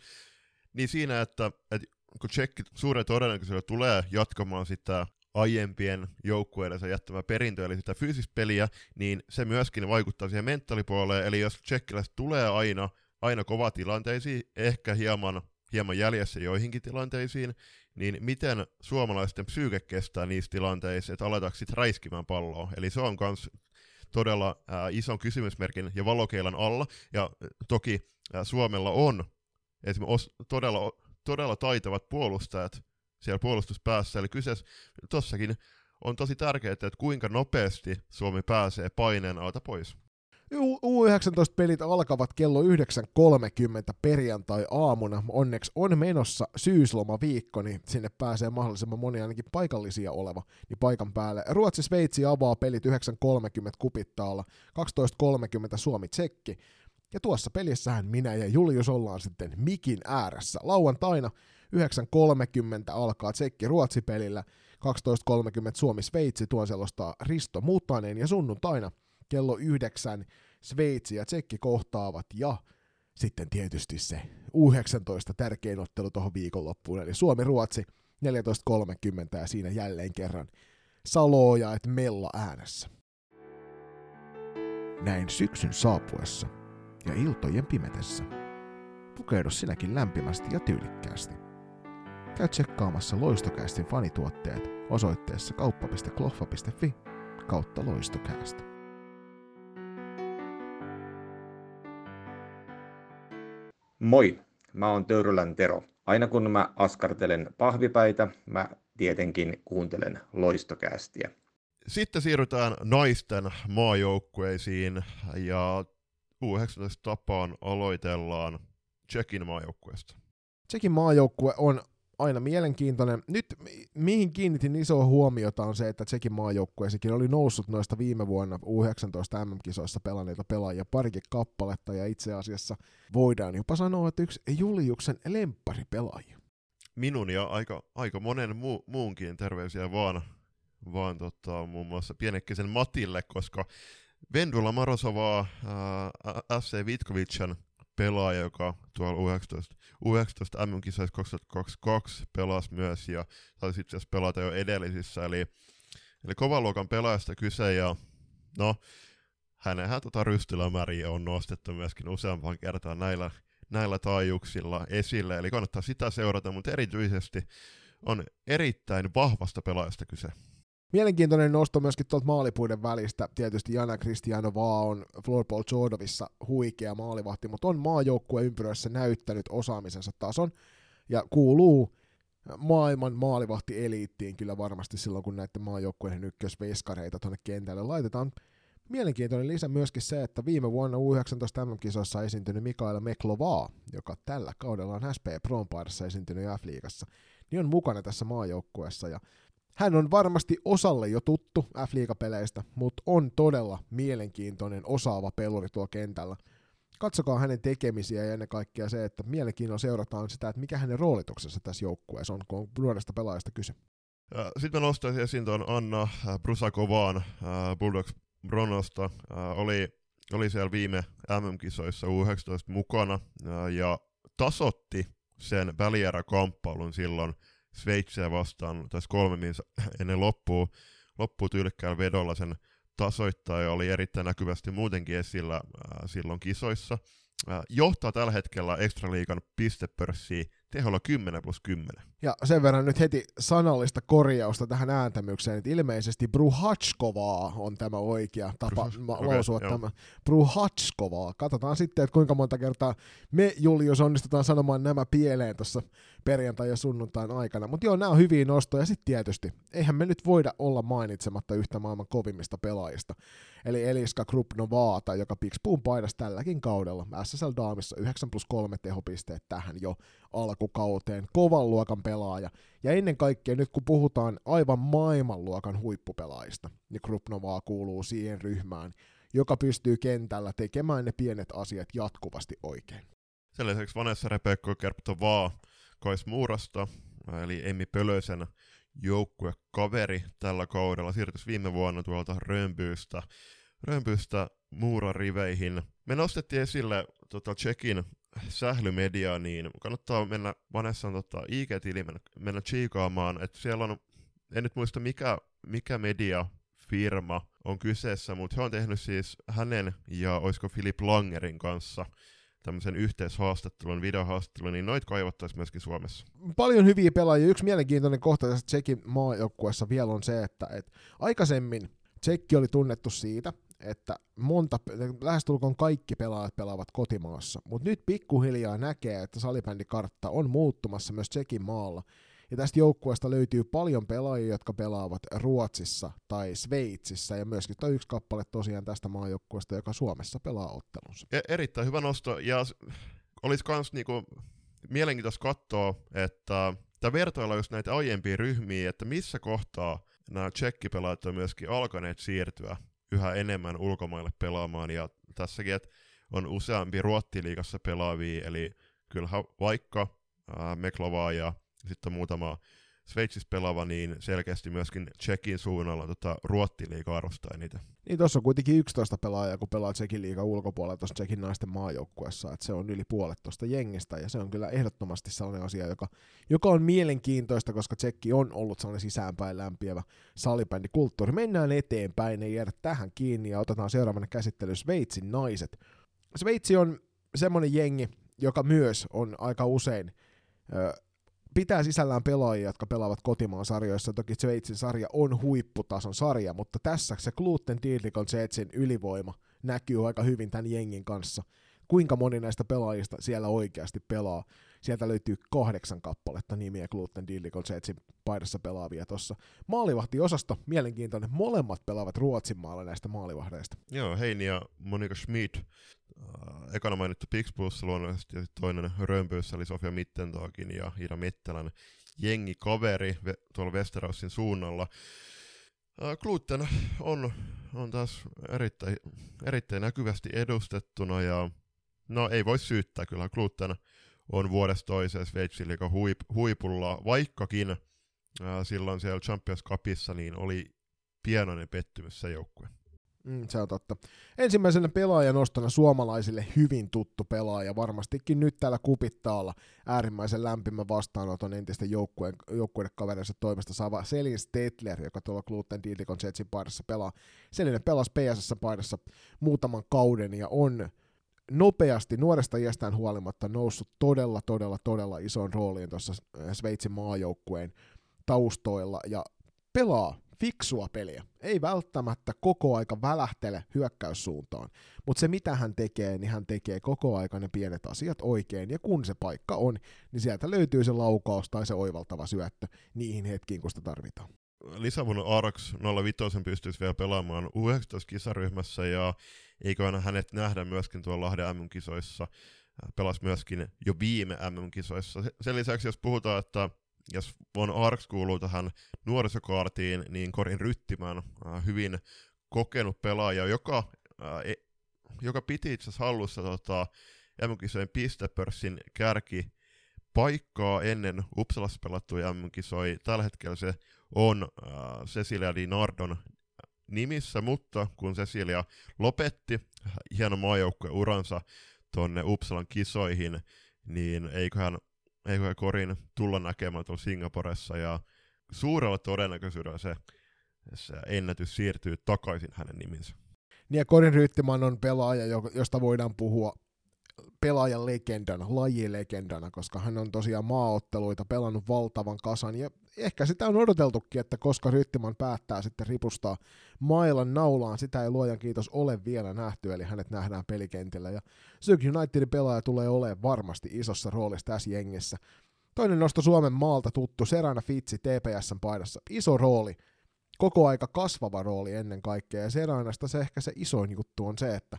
niin siinä, että, että kun Tsekki suuren todennäköisyydellä tulee jatkamaan sitä aiempien joukkueidensa jättämää perintöä, eli sitä fyysistä peliä, niin se myöskin vaikuttaa siihen mentaalipuoleen, eli jos tsekkiläiset tulee aina aina kova tilanteisiin, ehkä hieman, hieman jäljessä joihinkin tilanteisiin, niin miten suomalaisten psyyke kestää niissä tilanteissa, että aletaanko sitten räiskimään palloa. Eli se on myös todella äh, ison kysymysmerkin ja valokeilan alla, ja toki äh, Suomella on esimerkiksi os, todella, todella taitavat puolustajat siellä puolustuspäässä, eli kyseessä tossakin on tosi tärkeää, että kuinka nopeasti Suomi pääsee paineen alta pois. U yhdeksäntoista-pelit alkavat kello yhdeksän kolmekymmentä perjantai-aamuna. Onneksi on menossa syyslomaviikko, niin sinne pääsee mahdollisimman moni ainakin paikallisia oleva niin paikan päälle. Ruotsi-Sveitsi avaa pelit yhdeksän kolmekymmentä Kupittaalla, kaksitoista kolmekymmentä Suomi-Tsekki. Ja tuossa pelissähän minä ja Julius ollaan sitten mikin ääressä. Lauantaina yhdeksän kolmekymmentä alkaa Tsekki-Ruotsi-pelillä, kaksitoista kolmekymmentä Suomi-Sveitsi, tuon selostaa Risto Mutanen, ja sunnuntaina kello yhdeksän Sveitsi ja Tsekki kohtaavat, ja sitten tietysti se U yhdeksäntoista tärkein ottelu tuohon viikonloppuun, eli Suomi-Ruotsi neljätoista kolmekymmentä, ja siinä jälleen kerran Saloja et Mella äänessä. Näin syksyn saapuessa ja iltojen pimetessä. Pukeudu sinäkin lämpimästi ja tyylikkäästi. Käy tsekkaamassa Loistokäästin fanituotteet osoitteessa kauppa piste kloffa piste fi kautta loistokäästä. Moi, mä oon Töyrylän Tero. Aina kun mä askartelen pahvipäitä, mä tietenkin kuuntelen loistokäästiä. Sitten siirrytään naisten maajoukkueisiin, ja U yhdeksäntoista tapaan aloitellaan Tsekin maajoukkueesta. Tsekin maajoukkue on aina mielenkiintoinen. Nyt mihin kiinnitin isoa huomiota on se, että Tsekin maajoukkueisikin oli noussut noista viime vuonna U yhdeksäntoista M M-kisoissa pelanneita pelaajia parikin kappaletta, ja itse asiassa voidaan jopa sanoa, että yksi Juliuksen lempparipelaaja. Minun ja aika, aika monen mu, muunkin terveisiä vaan, vaan tota, muun muassa pienekkäisen Matille, koska Vendula Marosovaa, ää, F C Vitkovicen pelaaja, joka tuolla U yhdeksäntoista M M-kisoissa kaksituhattakaksikymmentäkaksi pelasi myös, ja taisi itse asiassa pelata jo edellisissä, eli, eli kovan luokan pelaajasta kyse, ja no, hänenhän tota rystylämäriä on nostettu myöskin useampaan kertaan näillä, näillä taajuuksilla esille, eli kannattaa sitä seurata, mutta erityisesti on erittäin vahvasta pelaajasta kyse. Mielenkiintoinen nosto myöskin tuolta maalipuiden välistä. Tietysti Janna Kristianová on Florbal Chodovissa huikea maalivahti, mutta on maajoukkueen ympyröissä näyttänyt osaamisensa tason ja kuuluu maailman maalivahtieliittiin kyllä varmasti silloin, kun näiden maajoukkueiden ykkösveskareita tuonne kentälle laitetaan. Mielenkiintoinen lisä myöskin se, että viime vuonna U yhdeksäntoista M M-kisoissa esiintynyt Mikael Meklovaa, joka tällä kaudella on S P Prompaidassa esiintynyt F-liigassa, niin on mukana tässä maajoukkueessa ja hän on varmasti osalle jo tuttu F-liigapeleistä, mutta on todella mielenkiintoinen osaava peluri tuo kentällä. Katsokaa hänen tekemisiä ja ennen kaikkea se, että mielenkiinnolla seurataan sitä, että mikä hänen roolituksessa tässä joukkueessa on, kun on nuoresta pelaajasta kyse. Sitten mä nostaisin esiin tuon Anna Brusakován Bulldogs Bronosta. Oli, oli siellä viime M M-kisoissa U yhdeksäntoista mukana ja tasotti sen välieräkamppailun silloin Sveitsiä vastaan tässä kolme minuuttia ennen loppua, loppuu tyylikkäällä vedolla sen tasoittaja oli erittäin näkyvästi muutenkin esillä äh, silloin kisoissa. Äh, johtaa tällä hetkellä Ekstraliigan pistepörssiä teholla kymmenen plus kymmenen. Ja sen verran nyt heti sanallista korjausta tähän ääntämykseen, että ilmeisesti Bruhačková on tämä oikea tapa Bruhats- ma- okay, lausua jo. Tämä. Bruhačková. Katsotaan sitten, että kuinka monta kertaa me, Julius, onnistutaan sanomaan nämä pieleen tuossa perjantai- ja sunnuntain aikana. Mutta joo, nämä on hyviä nostoja. Sitten tietysti, eihän me nyt voida olla mainitsematta yhtä maailman kovimmista pelaajista. Eli Eliska Krupnováta, joka Pixboon paidassa tälläkin kaudella. S S L Daamissa yhdeksän plus kolme tehopisteet tähän jo alkukauteen. Kovan luokan pelaaja. Ja ennen kaikkea nyt kun puhutaan aivan maailmanluokan huippupelaajista, niin Krupnová kuuluu siihen ryhmään, joka pystyy kentällä tekemään ne pienet asiat jatkuvasti oikein. Sen lisäksi Vanessa Rebekko Kerptová Koismuurasta, eli Emmi Pölösen joukkuekaveri tällä kaudella, siirtys viime vuonna tuolta Rönnbystä, Rönnbystä muurariveihin. Me nostettiin esille tota, Tsekin sählymediaa, niin kannattaa mennä Vanessaan tota, I G-tiliin, mennä, mennä tsiikaamaan, että siellä on, en nyt muista mikä, mikä mediafirma on kyseessä, mutta he on tehnyt siis hänen ja olisiko Filip Langerin kanssa tämmöisen yhteishaastattelun, videohaastattelun, niin noita kaivattaisiin myöskin Suomessa. Paljon hyviä pelaajia. Yksi mielenkiintoinen kohta tässä Tsekin maajoukkueessa vielä on se, että et aikaisemmin Tsekki oli tunnettu siitä, että monta, lähestulkoon kaikki pelaajat pelaavat kotimaassa, mutta nyt pikkuhiljaa näkee, että salibändikartta on muuttumassa myös Tsekin maalla. Ja tästä joukkueesta löytyy paljon pelaajia, jotka pelaavat Ruotsissa tai Sveitsissä, ja myöskin tuo yksi kappale tosiaan tästä maajoukkueesta, joka Suomessa pelaa ottelunsa. E- erittäin hyvä nosto, ja olisi myös niinku mielenkiintoista katsoa, että tämä vertailla just näitä aiempia ryhmiä, että missä kohtaa nämä tsekkipelaajat on myöskin alkaneet siirtyä yhä enemmän ulkomaille pelaamaan, ja tässäkin, että on useampi Ruottiliigassa pelaavia, eli kyllähän vaikka ää, Meklovaa ja sitten muutama Sveitsissä pelaava, niin selkeästi myöskin Tsekin suunnalla tota, Ruottiliiga arvostaa niitä. Niin tuossa on kuitenkin yksitoista pelaajaa, kun pelaa Tsekin liigan ulkopuolella tuossa Tsekin naisten maajoukkueessa, että se on yli puolet tuosta jengistä, ja se on kyllä ehdottomasti sellainen asia, joka, joka on mielenkiintoista, koska Tsekki on ollut sellainen sisäänpäin lämpiävä salibändikulttuuri. Mennään eteenpäin, ei jäädä tähän kiinni, ja otetaan seuraavana käsittelyyn Sveitsin naiset. Sveitsi on semmoinen jengi, joka myös on aika usein Öö, pitää sisällään pelaajia, jotka pelaavat kotimaan sarjoissa. Toki Sveitsin sarja on huipputason sarja, mutta tässä se Kloten-Dietlikon Jetsin ylivoima näkyy aika hyvin tämän jengin kanssa. Kuinka moni näistä pelaajista siellä oikeasti pelaa? Sieltä löytyy kahdeksan kappaletta nimiä Kloten-Dietlikon Jetsin paidassa pelaavia tuossa. Maalivahtiosasto, mielenkiintoinen. Molemmat pelaavat Ruotsin maalla näistä maalivahdeista. Joo, Heini ja Monika Schmidt. Ekana mainittu Pixplussa luonnollisesti ja toinen Rönnbyssä, eli Sofia Mittentaakin ja Ida Mettelän jengikaveri tuolla Westerosin suunnalla. Kloten on, on taas erittäin, erittäin näkyvästi edustettuna ja no ei voi syyttää, kyllä Kloten on vuodesta toiseen Sveitsin liigan huip, huipulla, vaikkakin äh, silloin siellä Champions Cupissa niin oli pienoinen pettymys se joukkue. Mm, se on totta. Ensimmäisenä pelaajanostona suomalaisille hyvin tuttu pelaaja, varmastikin nyt täällä Kupittaalla äärimmäisen lämpimän vastaanoton entisten joukkueiden kaverinsa toimesta saava Selin Stettler, joka tuolla Kloten-Dietlikon Jetsin paidassa pelaa. Selinen pelasi P S S-paidassa muutaman kauden ja on nopeasti nuoresta iästään huolimatta noussut todella, todella, todella isoon rooliin tuossa Sveitsin maajoukkueen taustoilla ja pelaa fiksua peliä. Ei välttämättä koko aika välähtele hyökkäyssuuntaan, mutta se mitä hän tekee, niin hän tekee koko aika ne pienet asiat oikein, ja kun se paikka on, niin sieltä löytyy se laukaus tai se oivaltava syöttö niihin hetkiin, kun sitä tarvitaan. Lisävuonna Arks nolla viisi pystyisi vielä pelaamaan U yhdeksäntoista-kisaryhmässä, ja eikö aina hänet nähdä myöskin tuolla Lahden M M-kisoissa, pelasi myöskin jo viime M M-kisoissa. Sen lisäksi, jos puhutaan, että jos Von Arx kuuluu tähän nuorisokaartiin, niin Korin Ryttimän hyvin kokenut pelaaja, joka, joka piti itse asiassa hallussa tota, M M-kisojen pistepörssin kärkipaikkaa ennen Uppsalassa pelattuja M M-kisoja. Tällä hetkellä se on äh, Cecilia Di Nardon nimissä, mutta kun Cecilia lopetti hienon maajoukkojen uransa tuonne Uppsalan kisoihin, niin eiköhän Eikö Korin tulla näkemään tuolla Singaporessa, ja suurella todennäköisyydellä se, se ennätys siirtyy takaisin hänen niminsä. Niin, ja Korin Ryttiman on pelaaja, josta voidaan puhua pelaajan legendana, lajilegendana, koska hän on tosiaan maaotteluita pelannut valtavan kasan, ja ehkä sitä on odoteltukin, että koska Ryttiman päättää sitten ripustaa mailan naulaan, sitä ei luojan kiitos ole vielä nähty, eli hänet nähdään pelikentillä, ja Syk Unitedin pelaaja tulee olemaan varmasti isossa roolissa tässä jengessä. Toinen nosto Suomen maalta tuttu, Serena Fitsi T P S:n paidassa, iso rooli, koko aika kasvava rooli ennen kaikkea, ja Serenasta se ehkä se isoin juttu on se, että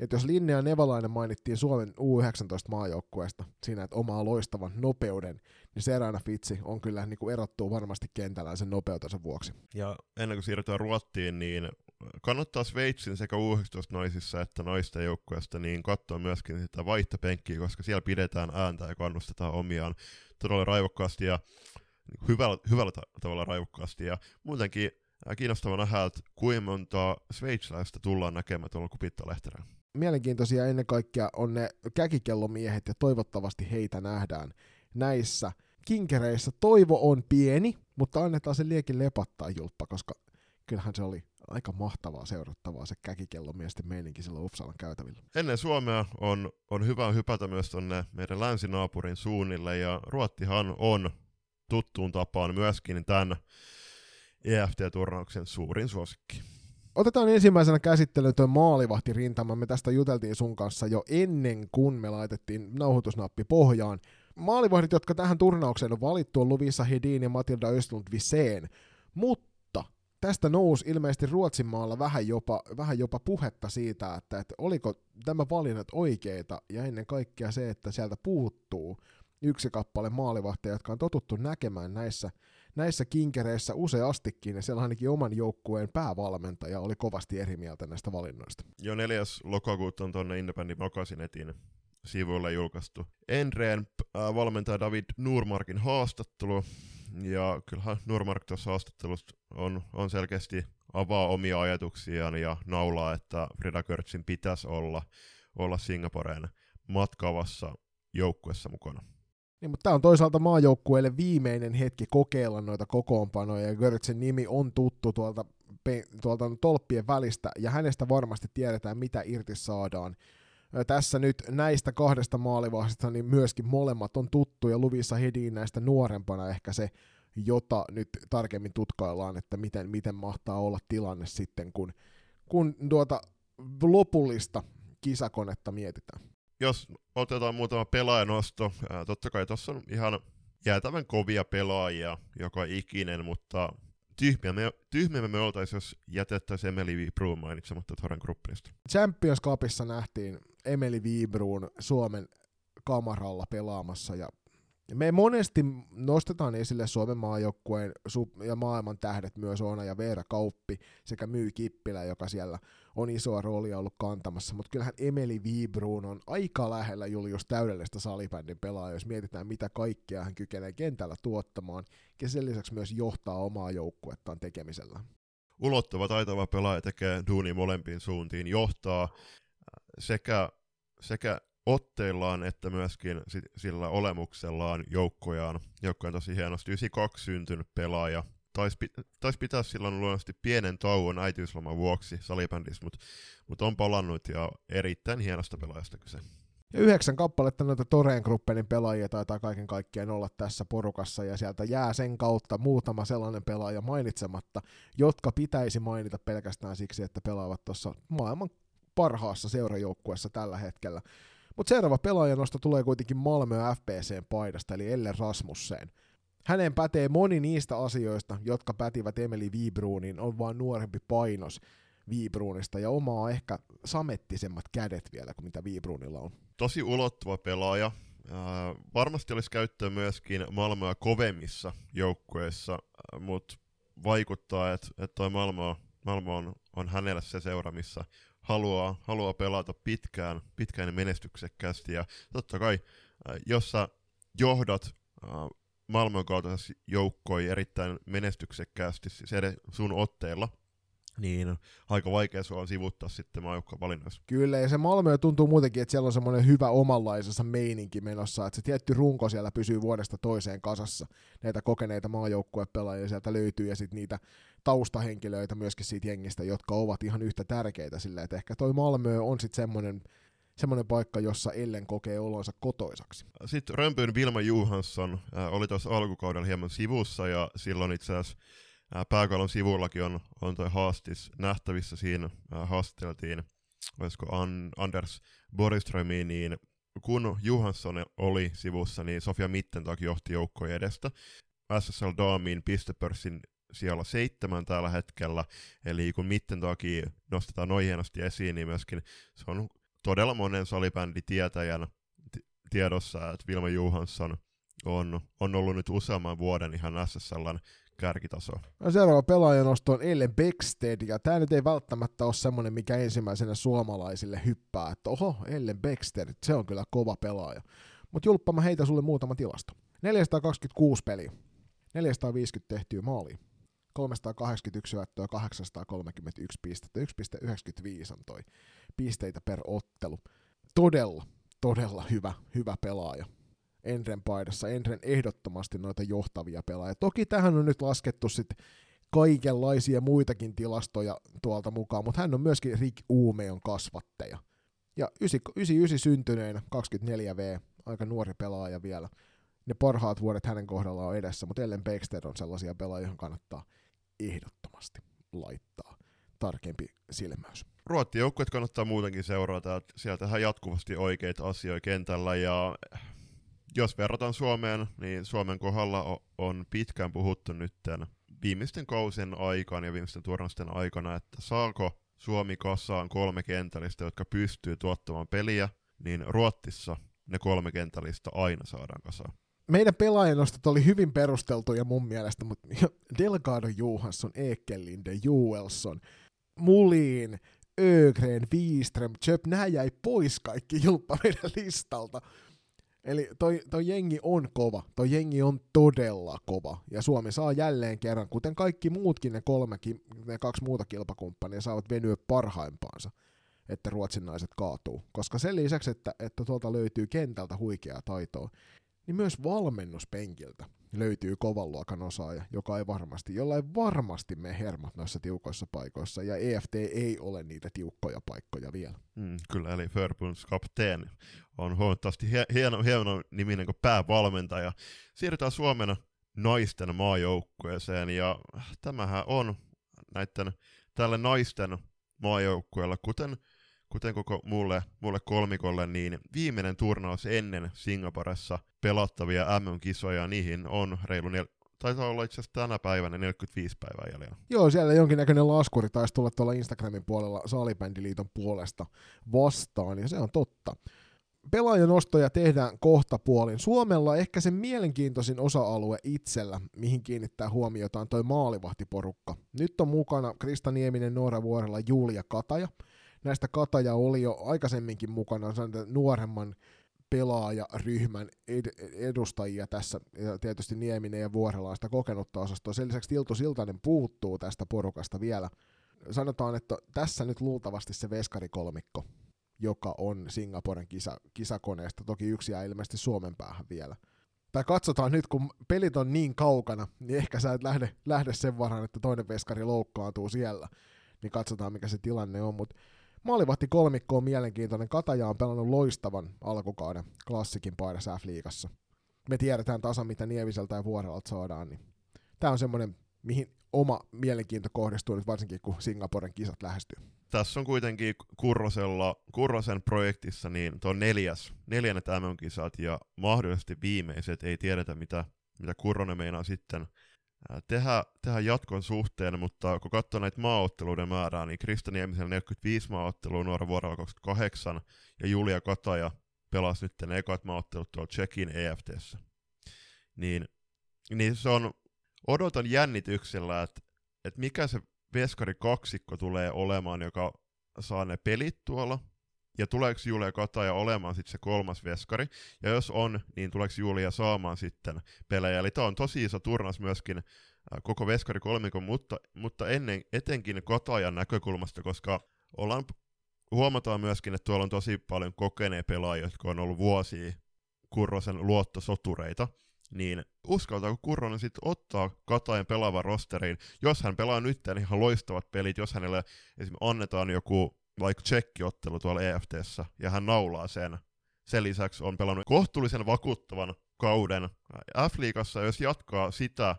että jos Linne ja Nevalainen mainittiin Suomen U yhdeksäntoista-maajoukkueesta siinä, että omaa loistavan nopeuden, niin Serena Fitsi on kyllä niin kuin erottuu varmasti kentällään sen nopeutensa vuoksi. Ja ennen kuin siirrytään Ruottiin, niin kannattaa Sveitsin sekä U yhdeksäntoista-naisissa että naisten joukkueesta niin katsoa myöskin sitä vaihtopenkkiä, koska siellä pidetään ääntä ja kannustetaan omiaan todella raivokkaasti ja hyvällä, hyvällä tavalla raivokkaasti. Ja muutenkin kiinnostava nähdä, että kuinka monta sveitsiläistä tullaan näkemään tuolla Kupitta-lehterään. Mielenkiintoisia ennen kaikkea on ne käkikellomiehet, ja toivottavasti heitä nähdään näissä kinkereissä. Toivo on pieni, mutta annetaan sen liekin lepattaa, Julppa, koska kyllähän se oli aika mahtavaa seurattavaa se käkikellomiesten meininki silloin Uppsalan käytävillä. Ennen Suomea on, on hyvä hypätä myös tuonne meidän länsinaapurin suunnille, ja Ruottihan on tuttuun tapaan myöskin tämän E F T-turnauksen suurin suosikki. Otetaan ensimmäisenä käsittelyyn tuo maalivahtirintama. Me tästä juteltiin sun kanssa jo ennen kuin me laitettiin nauhoitusnappi pohjaan. Maalivahdit, jotka tähän turnaukseen on valittu, on Lovisa Hedin ja Matilda Östlund-Wisén, mutta tästä nousi ilmeisesti Ruotsin maalla vähän jopa, vähän jopa puhetta siitä, että, että oliko tämä valinnat oikeita, ja ennen kaikkea se, että sieltä puuttuu yksi kappale maalivahteja, jotka on totuttu näkemään näissä Näissä kinkereissä useastikin, ja siellä ainakin oman joukkueen päävalmentaja oli kovasti eri mieltä näistä valinnoista. Jo neljäs lokakuuta on tuonne Independent Magazinetin sivuille julkaistu Enreen äh, valmentaja David Nurmarkin haastattelu, ja kyllähän Nurmark tuossa haastattelussa on, on selkeästi avaa omia ajatuksiaan ja naulaa, että Frida Körtsin pitäisi olla, olla Singaporeen matkaavassa joukkuessa mukana. Niin, mutta tämä on toisaalta maajoukkueelle viimeinen hetki kokeilla noita kokoonpanoja, ja Görtsen nimi on tuttu tuolta, pe- tuolta tolppien välistä, ja hänestä varmasti tiedetään, mitä irti saadaan. Tässä nyt näistä kahdesta maalivahdista niin myöskin molemmat on tuttuja, Lovisa Hedin näistä nuorempana ehkä se, jota nyt tarkemmin tutkaillaan, että miten, miten mahtaa olla tilanne sitten, kun, kun tuota lopullista kisakonetta mietitään. Jos otetaan muutama pelaajanosto, ää, totta kai tuossa on ihan jäätävän kovia pelaajia joka ikinen, mutta tyhmiä me, tyhmiä me oltaisiin, jos jätettäisiin Emeli Wibruun mainitsematta Thorengruppinista. Champions Cupissa nähtiin Emeli Wibruun Suomen kamaralla pelaamassa, ja me monesti nostetaan esille Suomen maajoukkueen ja maailman tähdet, myös Oona ja Veera Kauppi sekä Myy Kippilä, joka siellä on isoa roolia ollut kantamassa, mutta kyllähän Emeli Wibruun on aika lähellä Julius täydellistä salibändin pelaajaa, jos mietitään mitä kaikkea hän kykenee kentällä tuottamaan, ja sen lisäksi myös johtaa omaa joukkuettaan tekemisellä. Ulottava, taitava pelaaja, tekee duuni molempiin suuntiin, johtaa sekä, sekä otteillaan että myöskin sillä olemuksellaan joukkojaan, joukkojen tosi hienosti yhdeksänkymmentäkaksi syntynyt pelaaja, taisi pitää silloin luonnollisesti pienen tauon äitiysloman vuoksi salibändissä, mutta mut on palannut ja erittäin hienosta pelaajasta kyse. Ja yhdeksän kappaletta noita Thorengruppen pelaajia taitaa kaiken kaikkiaan olla tässä porukassa, ja sieltä jää sen kautta muutama sellainen pelaaja mainitsematta, jotka pitäisi mainita pelkästään siksi, että pelaavat tuossa maailman parhaassa seurajoukkueessa tällä hetkellä. Mutta seuraava pelaajanosto tulee kuitenkin Malmö F P C:n paidasta, eli Elle Rasmussen. Häneen pätee moni niistä asioista, jotka pätivät Emeli Wibruuniin, on vaan nuorempi painos Wibruunista ja omaa ehkä samettisemmat kädet vielä kuin mitä Wibruunilla on. Tosi ulottuva pelaaja. Ää, varmasti olisi käyttöä myöskin Malmöä kovemmissa joukkueissa, mutta vaikuttaa, että et toi Malmö, Malmö on, on hänellä se seura, missä haluaa, haluaa pelata pitkään, pitkään menestyksekkäästi. Ja totta kai, ää, jos sä johdat ää, Malmön kaltaisessa joukkoja erittäin menestyksekkäästi siis sun otteella, niin aika vaikea sua on sivuttaa sitten maajoukkuevalinnoissa. Kyllä, ja se Malmö tuntuu muutenkin, että siellä on semmoinen hyvä omanlaisensa meininki menossa, että se tietty runko siellä pysyy vuodesta toiseen kasassa. Näitä kokeneita maajoukkuepelaajia sieltä löytyy, ja sitten niitä taustahenkilöitä myöskin siitä jengistä, jotka ovat ihan yhtä tärkeitä sillä, että ehkä toi Malmö on sitten semmoinen semmoinen paikka, jossa Ellen kokee olonsa kotoisaksi. Sitten Römpyn Vilma Johansson oli tuossa alkukaudella hieman sivussa, ja silloin itse asiassa pääkallon sivullakin on, on toi haastis nähtävissä. Siinä haasteltiin, olisiko An- Anders Borgströmiä, niin kun Johansson oli sivussa, niin Sofia Mittentak johti joukkojen edestä. S S L Daamin pistepörssin siellä seitsemän tällä hetkellä, eli kun Mittentakia nostetaan noin hienosti esiin, niin myöskin se on todella monen salibänditietäjän tiedossa, että Vilma Johansson on, on ollut nyt useamman vuoden ihan S S L:n kärkitaso. No, seuraava pelaajanosto on Ellen Bäckstedt, ja tämä nyt ei välttämättä ole semmoinen, mikä ensimmäisenä suomalaisille hyppää, että oho, Ellen Bäckstedt, se on kyllä kova pelaaja. Mutta Julppa, mä heitän sulle muutama tilasto. neljäsataakaksikymmentäkuusi peliä, neljäsataaviisikymmentä tehtyä maalia, kolmesataakahdeksankymmentäyksi syöttöä, kahdeksansataakolmekymmentäyksi pistettä, yksi pilkku yhdeksänkymmentäviisi on toi pisteitä per ottelu. Todella, todella hyvä, hyvä pelaaja Enren paidassa. Enren ehdottomasti noita johtavia pelaajia. Toki tähän on nyt laskettu sit kaikenlaisia muitakin tilastoja tuolta mukaan, mutta hän on myöskin Rick Umeon kasvattaja. Ja yhdeksänkymmentäyhdeksän syntyneenä, kaksikymmentäneljä vuotta, aika nuori pelaaja vielä. Ne parhaat vuodet hänen kohdallaan on edessä, mutta Ellen Bäckstedt on sellaisia pelaajia, johon kannattaa ehdottomasti laittaa tarkempi silmäys. Ruotsin joukkueet kannattaa muutenkin seurata, että sieltähän jatkuvasti oikeita asioita kentällä, ja jos verrataan Suomeen, niin Suomen kohdalla on pitkään puhuttu nytten viimeisten kausien aikaan ja viimeisten turnausten aikana, että saako Suomi kasaan kolme kentällistä, jotka pystyy tuottamaan peliä, niin Ruotsissa ne kolme kentällistä aina saadaan kasaan. Meidän pelaajanostot oli hyvin perusteltuja mun mielestä, mutta Delgado Johansson, Ekelinde, Joelsson, Mulin, Ögren, Wiström, Chöp, nämä jäi pois kaikki Julppa meidän listalta. Eli toi, toi jengi on kova, toi jengi on todella kova, ja Suomi saa jälleen kerran, kuten kaikki muutkin ne, kolmekin, ne kaksi muuta kilpakumppania saavat venyä parhaimpaansa, että Ruotsin naiset kaatuu. Koska sen lisäksi, että, että tuolta löytyy kentältä huikeaa taitoa, niin myös valmennuspenkiltä löytyy kovan luokan osaaja, joka ei varmasti, jollain varmasti mene hermot noissa tiukoissa paikoissa, ja E F T ei ole niitä tiukkoja paikkoja vielä. Mm, kyllä, eli förbundskapteen on huomattavasti hieno, hieno niminen kuin päävalmentaja. Siirrytään Suomen naisten maajoukkueeseen, ja tämähän on näiden tälle naisten maajoukkueella, kuten Kuten koko muulle, muulle kolmikolle, niin viimeinen turnaus ennen Singaporessa pelattavia M M-kisoja, niihin on reilu, nel- taitaa olla itse asiassa tänä päivänä neljäkymmentäviisi päivää jäljellä. Joo, siellä jonkinnäköinen laskuri taisi tulla tuolla Instagramin puolella Salibändiliiton puolesta vastaan, ja se on totta. Pelaajanostoja tehdään kohta puolin. Suomella ehkä se mielenkiintoisin osa-alue itsellä, mihin kiinnittää huomiota, on toi maalivahtiporukka. Nyt on mukana Krista Nieminen, Noora Vuorella, Julia Kataja. Näistä Kataja oli jo aikaisemminkin mukana nuoremman pelaajaryhmän ed- edustajia tässä, ja tietysti Nieminen ja Vuorela on sitä kokenutta osastoa. Sen lisäksi Tiltu Siltanen puuttuu tästä porukasta vielä. Sanotaan, että tässä nyt luultavasti se veskarikolmikko, joka on Singaporen kisa- kisakoneesta. Toki yksi jää ilmeisesti Suomen päähän vielä. tai katsotaan nyt, kun pelit on niin kaukana, niin ehkä sä et lähde, lähde sen varaan, että toinen veskari loukkaantuu siellä, niin katsotaan mikä se tilanne on, mutta maalivahti kolmikko on mielenkiintoinen. Kataja on pelannut loistavan alkukauden Klassikin paidassa F-liigassa. Me tiedetään tasan, mitä Nieviseltä ja Vuorelta saadaan, niin tämä on semmoinen, mihin oma mielenkiinto kohdistuu nyt, varsinkin kun Singaporen kisat lähestyy. Tässä on kuitenkin Kurrosella, Kurrosen projektissa niin tuo neljäs, neljännet M M-kisat ja mahdollisesti viimeiset. Ei tiedetä, mitä, mitä Kurronen meinaa sitten tehdä, tehdä jatkon suhteen, mutta kun katsoo näitä maaotteluiden määrää, niin Krista Niemisellä neljäkymmentäviisi maaottelua, Nuora Vuorella kaksikymmentäkahdeksan ja Julia Kataja pelasi nyt ne ekat maaottelut tuolla Tsekin E F T:ssä. Niin, niin se on... Odotan jännityksellä, että, että mikä se veskari kaksikko tulee olemaan, joka saa ne pelit tuolla, ja tuleeko Julia Kataja olemaan sitten se kolmas veskari, ja jos on, niin tuleeko Julia saamaan sitten pelejä. Eli tämä on tosi iso turnaus myöskin koko veskari kolmikon, mutta, mutta ennen, etenkin Katajan näkökulmasta, koska ollaan, huomataan myöskin, että tuolla on tosi paljon kokeneet pelaajia, jotka on ollut vuosia Kurrosen luottosotureita, niin uskaltaako Kurronen sitten ottaa Katajan pelaavan rosteriin, jos hän pelaa nyt ihan loistavat pelit, jos hänelle esimerkiksi annetaan joku vaikka tsekkiottelu tuolla E F T:ssä ja hän naulaa sen. Sen lisäksi on pelannut kohtuullisen vakuuttavan kauden F-liigassa, jos jatkaa sitä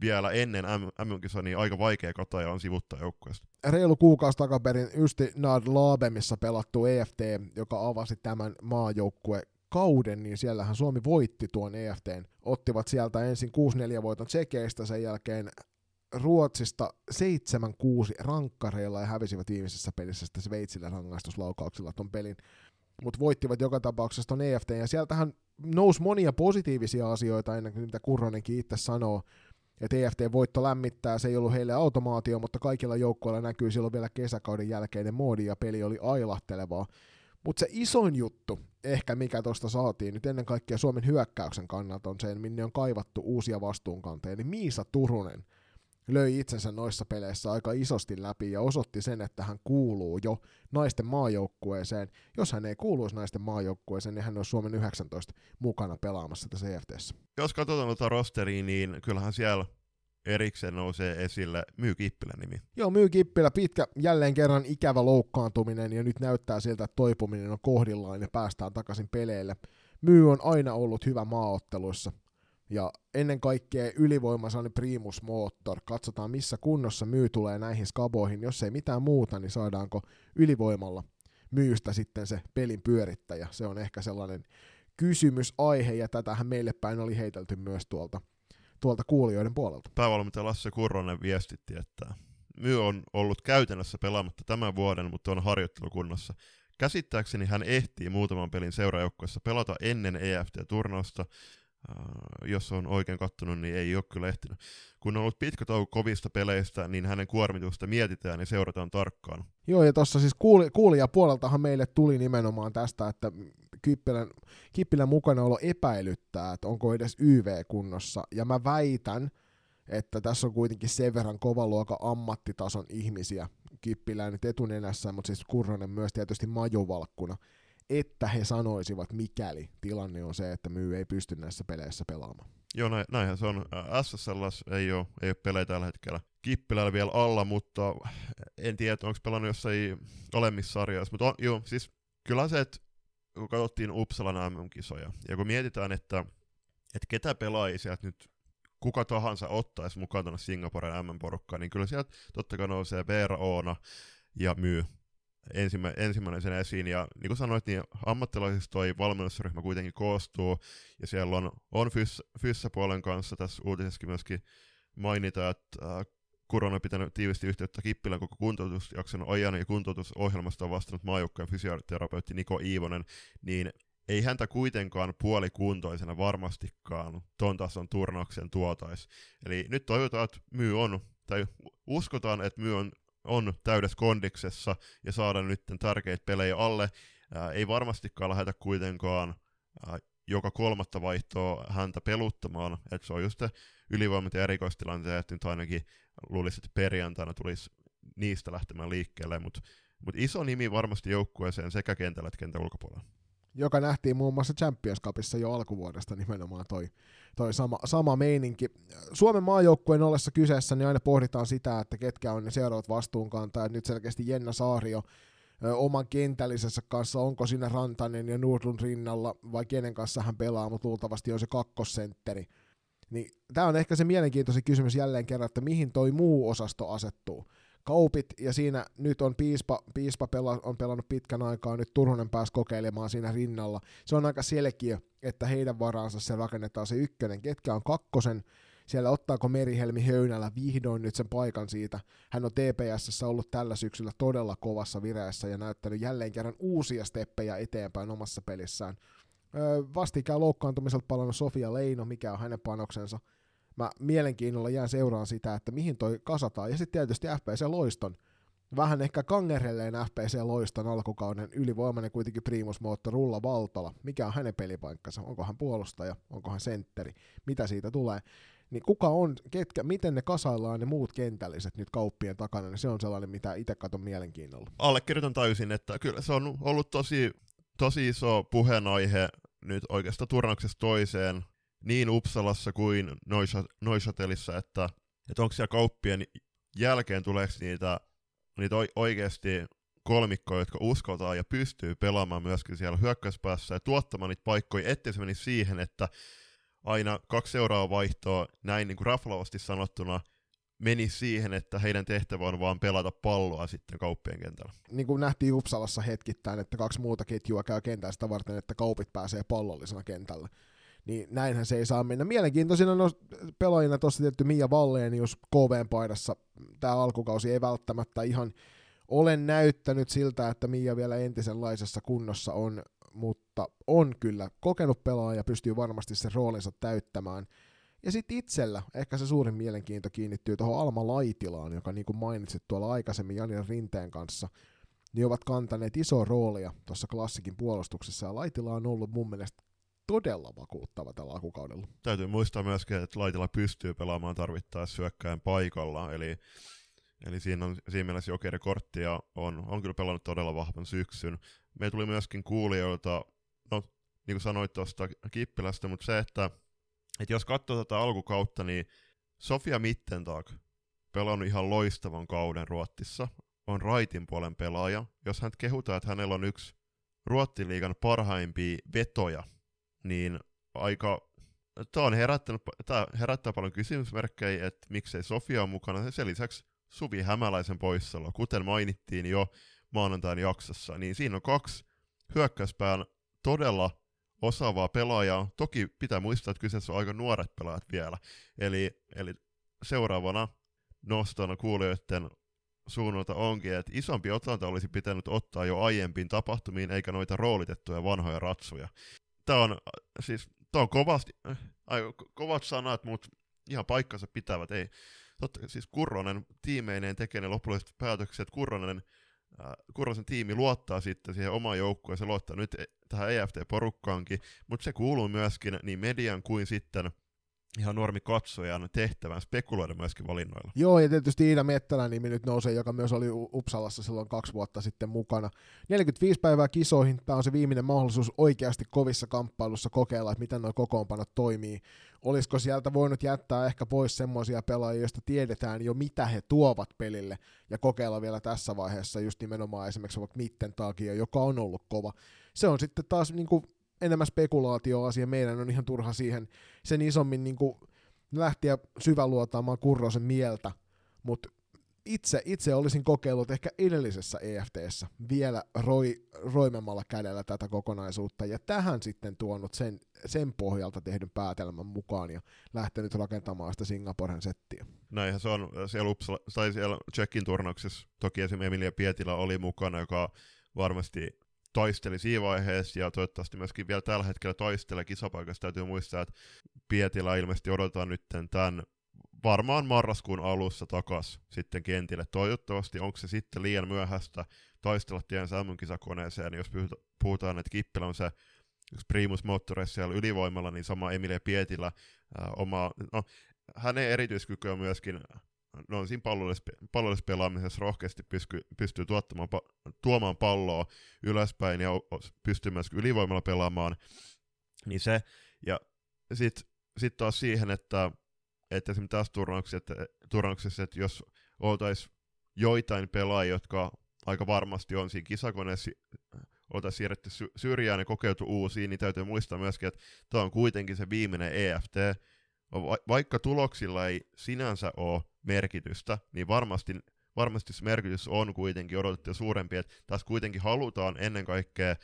vielä ennen M M-kisoja, niin aika vaikea Kataja on sivuttaa joukkueesta. Reilu kuukausi takaperin ysti Nad Laabemissa pelattu E F T, joka avasi tämän maajoukkueen kauden, niin siellähän Suomi voitti tuon E F T:n. Ottivat sieltä ensin kuusi neljä voiton tsekeistä, sen jälkeen Ruotsista seitsemän kuusi rankkareilla ja hävisivät viimeisessä pelissä sitten Sveitsillä rangaistuslaukauksilla ton pelin. Mutta voittivat joka tapauksessa ton E F T:n ja sieltähän nousi monia positiivisia asioita ennen kuin mitä Kurronenkin itse sanoo, että E F T-voitto lämmittää, se ei ollut heille automaatio, mutta kaikilla joukkueilla näkyy silloin vielä kesäkauden jälkeinen moodi ja peli oli ailahtelevaa. Mutta se isoin juttu, ehkä mikä tuosta saatiin nyt ennen kaikkea Suomen hyökkäyksen kannalta, on se, minne on kaivattu uusia vastuunkanteja, niin Miisa Turunen löi itsensä noissa peleissä aika isosti läpi ja osoitti sen, että hän kuuluu jo naisten maajoukkueeseen. Jos hän ei kuuluisi naisten maajoukkueeseen, niin hän on Suomen yhdeksäntoista mukana pelaamassa tässä E F T:ssä. Jos katsotaan noita rosteria, niin kyllähän siellä erikseen nousee esille Myy Kippilän nimi. Joo, Myy Kippilä, pitkä, jälleen kerran ikävä loukkaantuminen, ja nyt näyttää siltä, että toipuminen on kohdillaan ja päästään takaisin peleille. Myy on aina ollut hyvä maaotteluissa, ja ennen kaikkea ylivoimansa primus motor. Katsotaan, missä kunnossa Myy tulee näihin skaboihin. Jos ei mitään muuta, niin saadaanko ylivoimalla Myystä sitten se pelin pyörittäjä. Se on ehkä sellainen kysymysaihe, ja tätähän meille päin oli heitelty myös tuolta tuolta kuulijoiden puolelta. Päävalmentaja Lasse Kurronen viestitti, että Myy on ollut käytännössä pelaamatta tämän vuoden, mutta on harjoittelukunnassa. Käsittääkseni hän ehtii muutaman pelin seuraajoukkueessa pelata ennen E F T-turnausta. Uh, jos on oikein kattonut, niin ei ole kyllä ehtinyt. Kun on ollut pitkä tauko kovista peleistä, niin hänen kuormitusta mietitään ja seurataan tarkkaan. Joo, ja tuossa siis kuuli, kuulijapuoleltahan meille tuli nimenomaan tästä, että Kippilän, Kippilän mukanaolo epäilyttää, että onko edes Y V-kunnossa. Ja mä väitän, että tässä on kuitenkin sen verran kovan luokan ammattitason ihmisiä Kippilää nyt etunenässä, mutta siis Kurronen myös tietysti majovalkkuna, että he sanoisivat, mikäli tilanne on se, että Myy ei pysty näissä peleissä pelaamaan. Joo, näinhän se on. S S L ei ole, ei ole pelejä tällä hetkellä Kippilällä vielä alla, mutta en tiedä, onko pelannut jossain alemmissa sarjoissa. Mutta on, joo, siis kyllä se, että kun katsottiin Uppsalan M M-kisoja, ja kun mietitään, että, että ketä pelaajia sieltä nyt kuka tahansa ottaisi mukaan tuonne Singaporen M M-porukkaan, niin kyllä sieltä totta kai nousee Veera, Oona ja Myy Ensimmä, ensimmäisenä esiin, ja niin kuin sanoit, niin ammattilaisista toi valmennusryhmä kuitenkin koostuu, ja siellä on, on Fyss, Fyssäpuolen kanssa, tässä uutisessakin myöskin mainitaan, että äh, Kurronen on pitänyt tiivisti yhteyttä Kippilän koko kuntoutusjakson ajan, ja kuntoutusohjelmasta on vastannut maajoukkueen fysioterapeutti Niko Iivonen, niin ei häntä kuitenkaan puolikuntoisena varmastikaan ton tason turnauksen tuotaisi. Eli nyt toivotaan, että Myy on, tai uskotaan, että Myy on on täydessä kondiksessa ja saada nyt tärkeitä pelejä alle. Ää, ei varmastikaan lähetä kuitenkaan ää, joka kolmatta vaihtoa häntä peluttamaan. Et se on just ylivoimat ja erikoistilanteet, nyt ainakin luulisi, että perjantaina tulisi niistä lähtemään liikkeelle, mutta mut iso nimi varmasti joukkueeseen sekä kentällä että kentän ulkopuolella. joka nähtiin muun muassa Champions Cupissa jo alkuvuodesta nimenomaan toi, toi sama, sama meininki. Suomen maajoukkueen ollessa kyseessä niin aina pohditaan sitä, että ketkä on ne seuraavat vastuunkantajat. Nyt selkeästi Jenna Saario oman kentällisessä kanssa, onko siinä Rantanen ja Nurlun rinnalla vai kenen kanssa hän pelaa, mutta luultavasti on se kakkosentteri. Niin, tämä on ehkä se mielenkiintoisin kysymys jälleen kerran, että mihin toi muu osasto asettuu. Kaupit, ja siinä nyt on Piispa, Piispa pela, on pelannut pitkän aikaa, nyt Turhonen pääsi kokeilemaan siinä rinnalla. Se on aika selkeä, että heidän varaansa se rakennetaan se ykkönen. Ketkä on kakkosen? Siellä ottaako Merihelmi Höynälä vihdoin nyt sen paikan siitä? Hän on T P S:ssä ollut tällä syksyllä todella kovassa vireessä ja näyttänyt jälleen kerran uusia steppejä eteenpäin omassa pelissään. Öö, vastikään loukkaantumiselta palannut Sofia Leino, mikä on hänen panoksensa. Mä mielenkiinnolla jään seuraan sitä, että mihin toi kasataan. Ja sitten tietysti F P C Loiston. Vähän ehkä kangerelleen F P C Loiston alkukauden ylivoimainen kuitenkin primusmoottori Rulla Valtala. Mikä on hänen pelipaikkansa? Onko hän puolustaja? Onko hän sentteri? Mitä siitä tulee? Niin kuka on, ketkä, miten ne kasaillaan ne muut kentälliset nyt Kauppien takana? Niin se on sellainen, mitä itse katon mielenkiinnolla. Allekirjoitan täysin, että kyllä se on ollut tosi, tosi iso puheenaihe nyt oikeastaan turnauksesta toiseen. Niin Uppsalassa kuin Neuchâtelissa, että, että onko siellä Kauppien jälkeen tuleeko niitä, niitä oikeasti kolmikkoja, jotka uskaltaa ja pystyy pelaamaan myöskin siellä hyökkäyspäässä ja tuottamaan niitä paikkoja, ettei se meni siihen, että aina kaksi seuraavaa vaihtoa, näin niin kuin raflaavasti sanottuna, meni siihen, että heidän tehtävä on vaan pelata palloa sitten Kauppien kentällä. Niin kuin nähtiin Uppsalassa hetkittäin, että kaksi muuta ketjua käy kentää sitä varten, että Kaupit pääsee pallollisena kentällä. Niin näinhän se ei saa mennä. Mielenkiintoisena no, pelaajina tuossa tietty Mia Wallenius K V:n paidassa. Tämä alkukausi ei välttämättä ihan ole näyttänyt siltä, että Mia vielä entisenlaisessa kunnossa on, mutta on kyllä kokenut pelaaja, pystyy varmasti sen roolinsa täyttämään. Ja sitten itsellä ehkä se suurin mielenkiinto kiinnittyy tuohon Alma Laitilaan, joka niin kuin mainitsit tuolla aikaisemmin Janina Rinteen kanssa, niin ovat kantaneet isoa roolia tuossa Klassikin puolustuksessa, ja Laitila on ollut mun mielestä todella vakuuttava tällä alkukaudella. Täytyy muistaa myöskin, että Laitila pystyy pelaamaan tarvittaessa syökkäin paikalla, eli, eli siinä, on, siinä mielessä Jokeri korttia on, on kyllä pelannut todella vahvan syksyn. Me tuli myöskin kuulijoilta, no niin kuin sanoit tuosta Kippilästä, mutta se, että, että jos katsoo tätä alkukautta, niin Sofia Mittentag pelannut ihan loistavan kauden Ruotsissa, on raitin puolen pelaaja. Jos hän kehutaan, että hänellä on yksi Ruottiliigan parhaimpia vetoja, niin aika, tämä on herättänyt, tämä herättää paljon kysymysmerkkejä, että miksei Sofia on mukana. Sen lisäksi Suvi Hämäläisen poissaolo, kuten mainittiin jo maanantain jaksossa, niin siinä on kaksi hyökkäyspään todella osaavaa pelaajaa. Toki pitää muistaa, että kyseessä on aika nuoret pelaajat vielä. Eli, eli seuraavana nostona kuulijoiden suunnalta onkin, että isompi otanta olisi pitänyt ottaa jo aiempiin tapahtumiin, eikä noita roolitettuja vanhoja ratsuja. Tämä on, siis, tämä on kovasti, ai, kovat sanat, mutta ihan paikkansa pitävät. Ei. Totta, siis Kurronen tiimeineen tekee ne lopulliset päätökset. Kurronen, äh, Kurrosen tiimi luottaa sitten siihen omaan joukkoon ja se luottaa nyt tähän E F T-porukkaankin. Mutta se kuuluu myöskin niin median kuin sitten ihan normi katsojan tehtävän spekuloida myöskin valinnoilla. Joo, ja tietysti Iida Mettälän nimi nyt nousee, joka myös oli Uppsalassa silloin kaksi vuotta sitten mukana. neljäkymmentäviisi päivää kisoihin, tämä on se viimeinen mahdollisuus oikeasti kovissa kamppailussa kokeilla, että miten nuo kokoonpanot toimii. Olisiko sieltä voinut jättää ehkä pois semmoisia pelaajia, joista tiedetään jo mitä he tuovat pelille, ja kokeilla vielä tässä vaiheessa just nimenomaan esimerkiksi vaikka Mittentagia, joka on ollut kova. Se on sitten taas niin kuin enemmän spekulaatioasia, meidän on ihan turha siihen sen isommin niin kuin lähteä syväluotaamaan Kurrosen mieltä, mutta itse, itse olisin kokeillut ehkä edellisessä E F T:ssä vielä roi, roimemmalla kädellä tätä kokonaisuutta ja tähän sitten tuonut sen, sen pohjalta tehdyn päätelmän mukaan ja lähtenyt rakentamaan sitä Singaporen settiä. Näinhän se on siellä, Uppsala, tai siellä Tsekin turnauksessa, toki esimerkiksi Emilia Pietilä oli mukana, joka varmasti taisteli siinä vaiheessa ja toivottavasti myöskin vielä tällä hetkellä taistelee kisapaikassa. Täytyy muistaa, että Pietilä ilmeisesti odotetaan nyt tämän varmaan marraskuun alussa takas sitten kentille. Toivottavasti onko se sitten liian myöhäistä taistella tien M M-kisakoneeseen. Jos puhutaan, että Kippilä on se yksi primusmoottoreissa siellä ylivoimalla, niin sama Emilia Pietilä, ää, oma, no, hänen erityiskyky on myöskin no siinä pallollisessa pelaamisessa rohkeasti pysky, pystyy tuottamaan, tuomaan palloa ylöspäin ja pystyy myös ylivoimalla pelaamaan, niin se, ja sitten sit taas siihen, että, että esimerkiksi tässä turnauksessa, turnauksessa, että jos oltaisiin joitain pelaajia, jotka aika varmasti on siinä kisakoneessa, oltaisiin siirretty syrjään ja kokeiltu uusiin, niin täytyy muistaa myöskin, että tämä on kuitenkin se viimeinen E F T. Vaikka tuloksilla ei sinänsä ole merkitystä, niin varmasti, varmasti se merkitys on kuitenkin odotettu suurempi, että tässä kuitenkin halutaan ennen kaikkea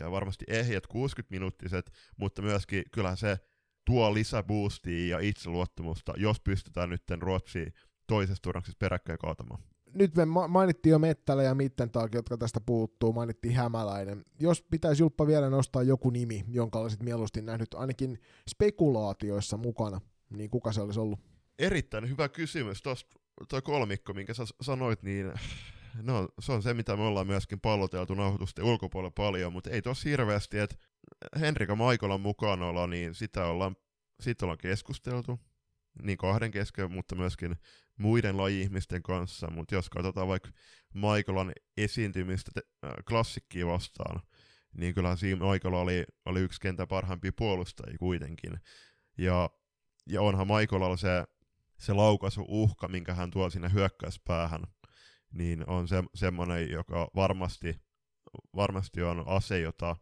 ja varmasti ehjät kuusikymmentäminuuttiset, mutta myöskin kyllähän se tuo lisäboostia ja itseluottamusta, jos pystytään nyt Ruotsiin toisessa turnauksessa peräkkäin kaatamaan. Nyt me mainittiin jo Mettälä ja Mittentag, jotka tästä puuttuu, mainittiin Hämäläinen. Jos pitäisi Julppa vielä nostaa joku nimi, jonka olisit mieluusti nähnyt ainakin spekulaatioissa mukana, niin kuka se olisi ollut? Erittäin hyvä kysymys. Tuossa tuo kolmikko, minkä sä sanoit, niin no, se on se, mitä me ollaan myöskin palloteltu nauhoitusten ulkopuolella paljon, mutta ei tossa hirveästi, että Henrika Maikolan mukanaolo, niin sitä ollaan, siitä ollaan keskusteltu, niin kahden kesken, mutta myöskin muiden laji-ihmisten kanssa, mutta jos katsotaan vaikka Maikolan esiintymistä te- klassikkiin vastaan, niin kyllähän siinä Maikola oli, oli yksi kentän parhaimpia puolustajia kuitenkin. Ja, ja onhan Maikolalla se, se laukaisuuhka, minkä hän tuo sinne hyökkäyspäähän, niin on se, semmoinen, joka varmasti, varmasti on ase, jota,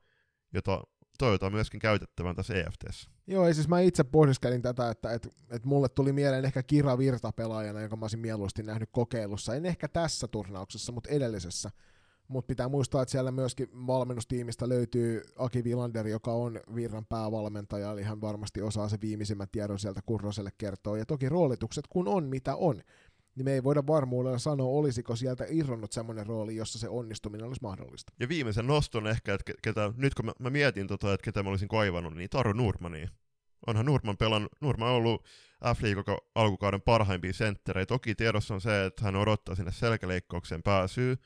jota toivotaan myöskin käytettävän tässä E F T:ssä. Joo, ei siis mä itse pohdiskelin tätä, että et, et mulle tuli mieleen ehkä Chiara Virta pelaajana, joka mä olisin mieluusti nähnyt kokeilussa. En ehkä tässä turnauksessa, mutta edellisessä. Mutta pitää muistaa, että siellä myöskin valmennustiimistä löytyy Aki Vilander, joka on Virran päävalmentaja, eli hän varmasti osaa se viimeisimmän tiedon sieltä Kurroselle kertoa. Ja toki roolitukset, kun on mitä on, niin me ei voida varmuudella sanoa, olisiko sieltä irronnut semmoinen rooli, jossa se onnistuminen olisi mahdollista. Ja viimeisen noston ehkä, että ketä, nyt kun mä, mä mietin, tota, että ketä mä olisin kaivannut, niin Taru Nurmania. Onhan Nurman pelannut, Nurman on ollut F-liigan alkukauden parhaimpia sentterejä. Toki tiedossa on se, että hän odottaa sinne selkäleikkaukseen pääsyä,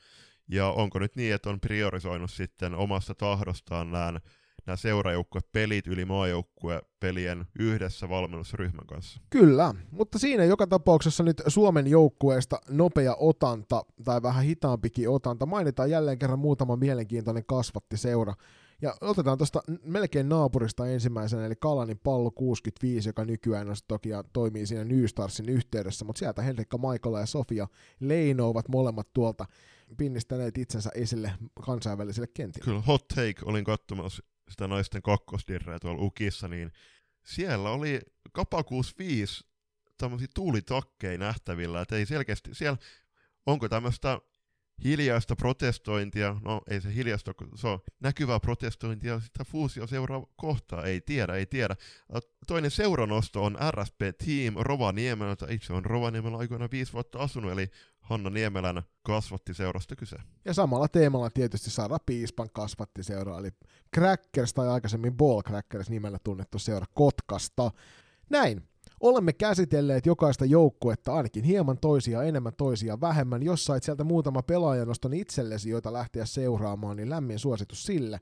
ja onko nyt niin, että on priorisoinut sitten omasta tahdostaan nämä, nämä seurajoukkuepelit yli maajoukkuepelien yhdessä valmennusryhmän kanssa. Kyllä, mutta siinä joka tapauksessa nyt Suomen joukkueesta nopea otanta tai vähän hitaampikin otanta. Mainitaan jälleen kerran muutama mielenkiintoinen kasvattiseura. Ja otetaan tuosta melkein naapurista ensimmäisenä, eli Kalanin pallo kuusikymmentäviisi, joka nykyään toki toimii siinä New Starsin yhteydessä, mutta sieltä Henrikka Maikola ja Sofia Leino ovat molemmat tuolta pinnistäneet itsensä esille kansainväliselle kentille. Kyllä, hot take, olin katsomassa sitä naisten kakkosdirreä tuolla Ukissa, niin siellä oli Kapa kuusikymmentäviisi tämmöisiä tuulitakkeja nähtävillä, että ei selkeästi, siellä onko tämmöistä hiljaista protestointia, no ei se hiljaista, se on näkyvää protestointia, sitä fuusio seuraa kohtaa, ei tiedä, ei tiedä. Toinen seuranosto on R S P Team Rovaniemeltä, itse on Rovaniemellä aikoina viisi vuotta asunut, eli Hanna Niemelän kasvattiseurasta kyse. Ja samalla teemalla tietysti Sara Piispan kasvattiseura, eli Crackers tai aikaisemmin Ball Crackers nimellä tunnettu seura Kotkasta. Näin. Olemme käsitelleet jokaista joukkuetta ainakin hieman toisia, enemmän toisia, vähemmän. Jos sait sieltä muutama pelaajanoston itsellesi, joita lähteä seuraamaan, niin lämmin suositus sille.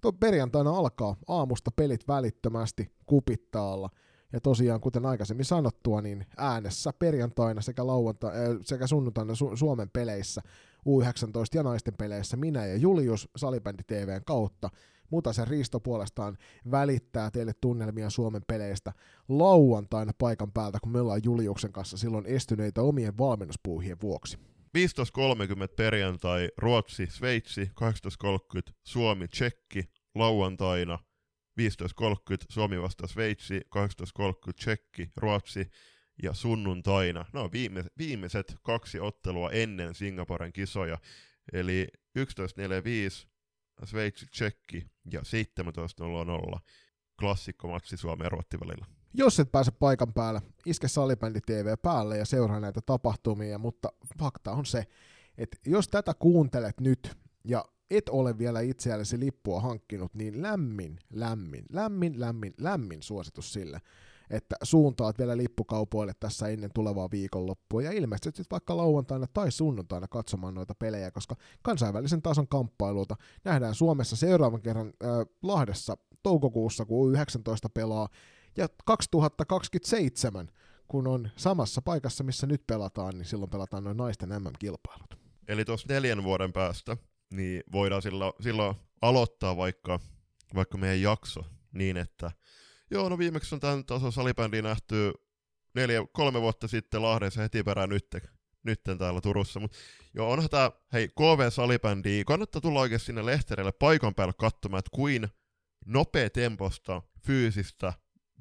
Tuo perjantaina alkaa aamusta pelit välittömästi Kupittaalla. Ja tosiaan, kuten aikaisemmin sanottua, niin äänessä perjantaina sekä, lauanta- sekä sunnuntaina Su- Suomen peleissä, U yhdeksäntoista ja naisten peleissä minä ja Julius Salibändi T V:n kautta. Mutasen Risto puolestaan välittää teille tunnelmia Suomen peleistä lauantaina paikan päältä, kun me ollaan Juliuksen kanssa silloin estyneitä omien valmennuspuuhien vuoksi. viisitoista kolmekymmentä perjantai Ruotsi, Sveitsi, kahdeksantoista kolmekymmentä Suomi, Tsekki, lauantaina viisitoista kolmekymmentä Suomi vastaa Sveitsi, kahdeksantoista kolmekymmentä Tsekki, Ruotsi ja sunnuntaina. No viime, viimeiset kaksi ottelua ennen Singaporen kisoja, eli yksitoista neljäkymmentäviisi Sveitsi, Tsekki ja seitsemäntoista nolla nolla klassikkomatsi Suomen ja Ruotsin välillä. Jos et pääse paikan päällä, iske Salibändi T V päälle ja seuraa näitä tapahtumia, mutta fakta on se, että jos tätä kuuntelet nyt ja et ole vielä itseällesi lippua hankkinut, niin lämmin, lämmin, lämmin, lämmin, lämmin suositus sille, että suuntaat vielä lippukaupoille tässä ennen tulevaa viikonloppua ja ilmestyt vaikka lauantaina tai sunnuntaina katsomaan noita pelejä, koska kansainvälisen tason kamppailuilta nähdään Suomessa seuraavan kerran äh, Lahdessa toukokuussa, kun U yhdeksäntoista pelaa, ja kaksituhattakaksikymmentäseitsemän, kun on samassa paikassa, missä nyt pelataan, niin silloin pelataan noin naisten M M-kilpailut. Eli tuossa neljän vuoden päästä niin voidaan silloin, silloin aloittaa vaikka, vaikka meidän jakso niin, että joo, no viimeksi on tämän tason salibändiä nähty neljä, kolme vuotta sitten Lahdessa heti perään nyt, nytten täällä Turussa. Mut joo, onhan tää, hei, K V-salibändiä, kannattaa tulla oikein sinne lehtereille paikan päälle katsomaan, että kuin nopea temposta, fyysistä,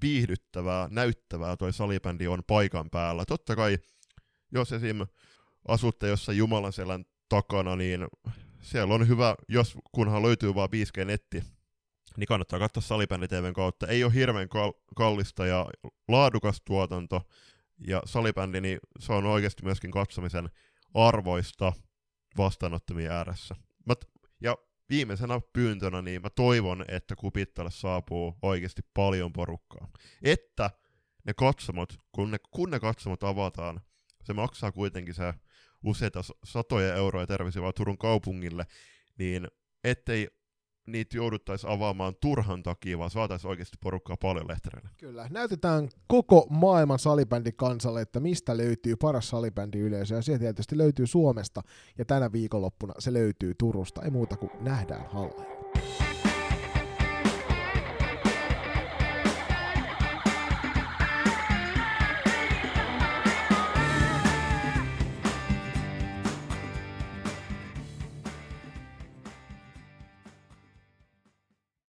viihdyttävää, näyttävää toi salibändi on paikan päällä. Totta kai, jos esim. Asutte jossain Jumalanselän takana, niin siellä on hyvä, jos kunhan löytyy vaan viisi G-netti, niin kannattaa katsoa salibändi T V:n kautta. Ei ole hirveän kal- kallista ja laadukas tuotanto, ja salibändi, niin se on oikeasti myöskin katsomisen arvoista vastaanottamien ääressä. Mä t- ja viimeisenä pyyntönä, niin mä toivon, että Kupittalle saapuu oikeasti paljon porukkaa. Että ne katsomot, kun ne, kun ne katsomot avataan, se maksaa kuitenkin se useita satoja euroja terveisiä vaan Turun kaupungille, niin ettei niitä jouduttaisi avaamaan turhan takia, vaan saataisiin oikeasti porukkaa paljon lehtereille. Kyllä, näytetään koko maailman salibändikansalle, että mistä löytyy paras salibändiyleisö, ja se tietysti löytyy Suomesta, ja tänä viikonloppuna se löytyy Turusta. Ei muuta kuin nähdään halleilla.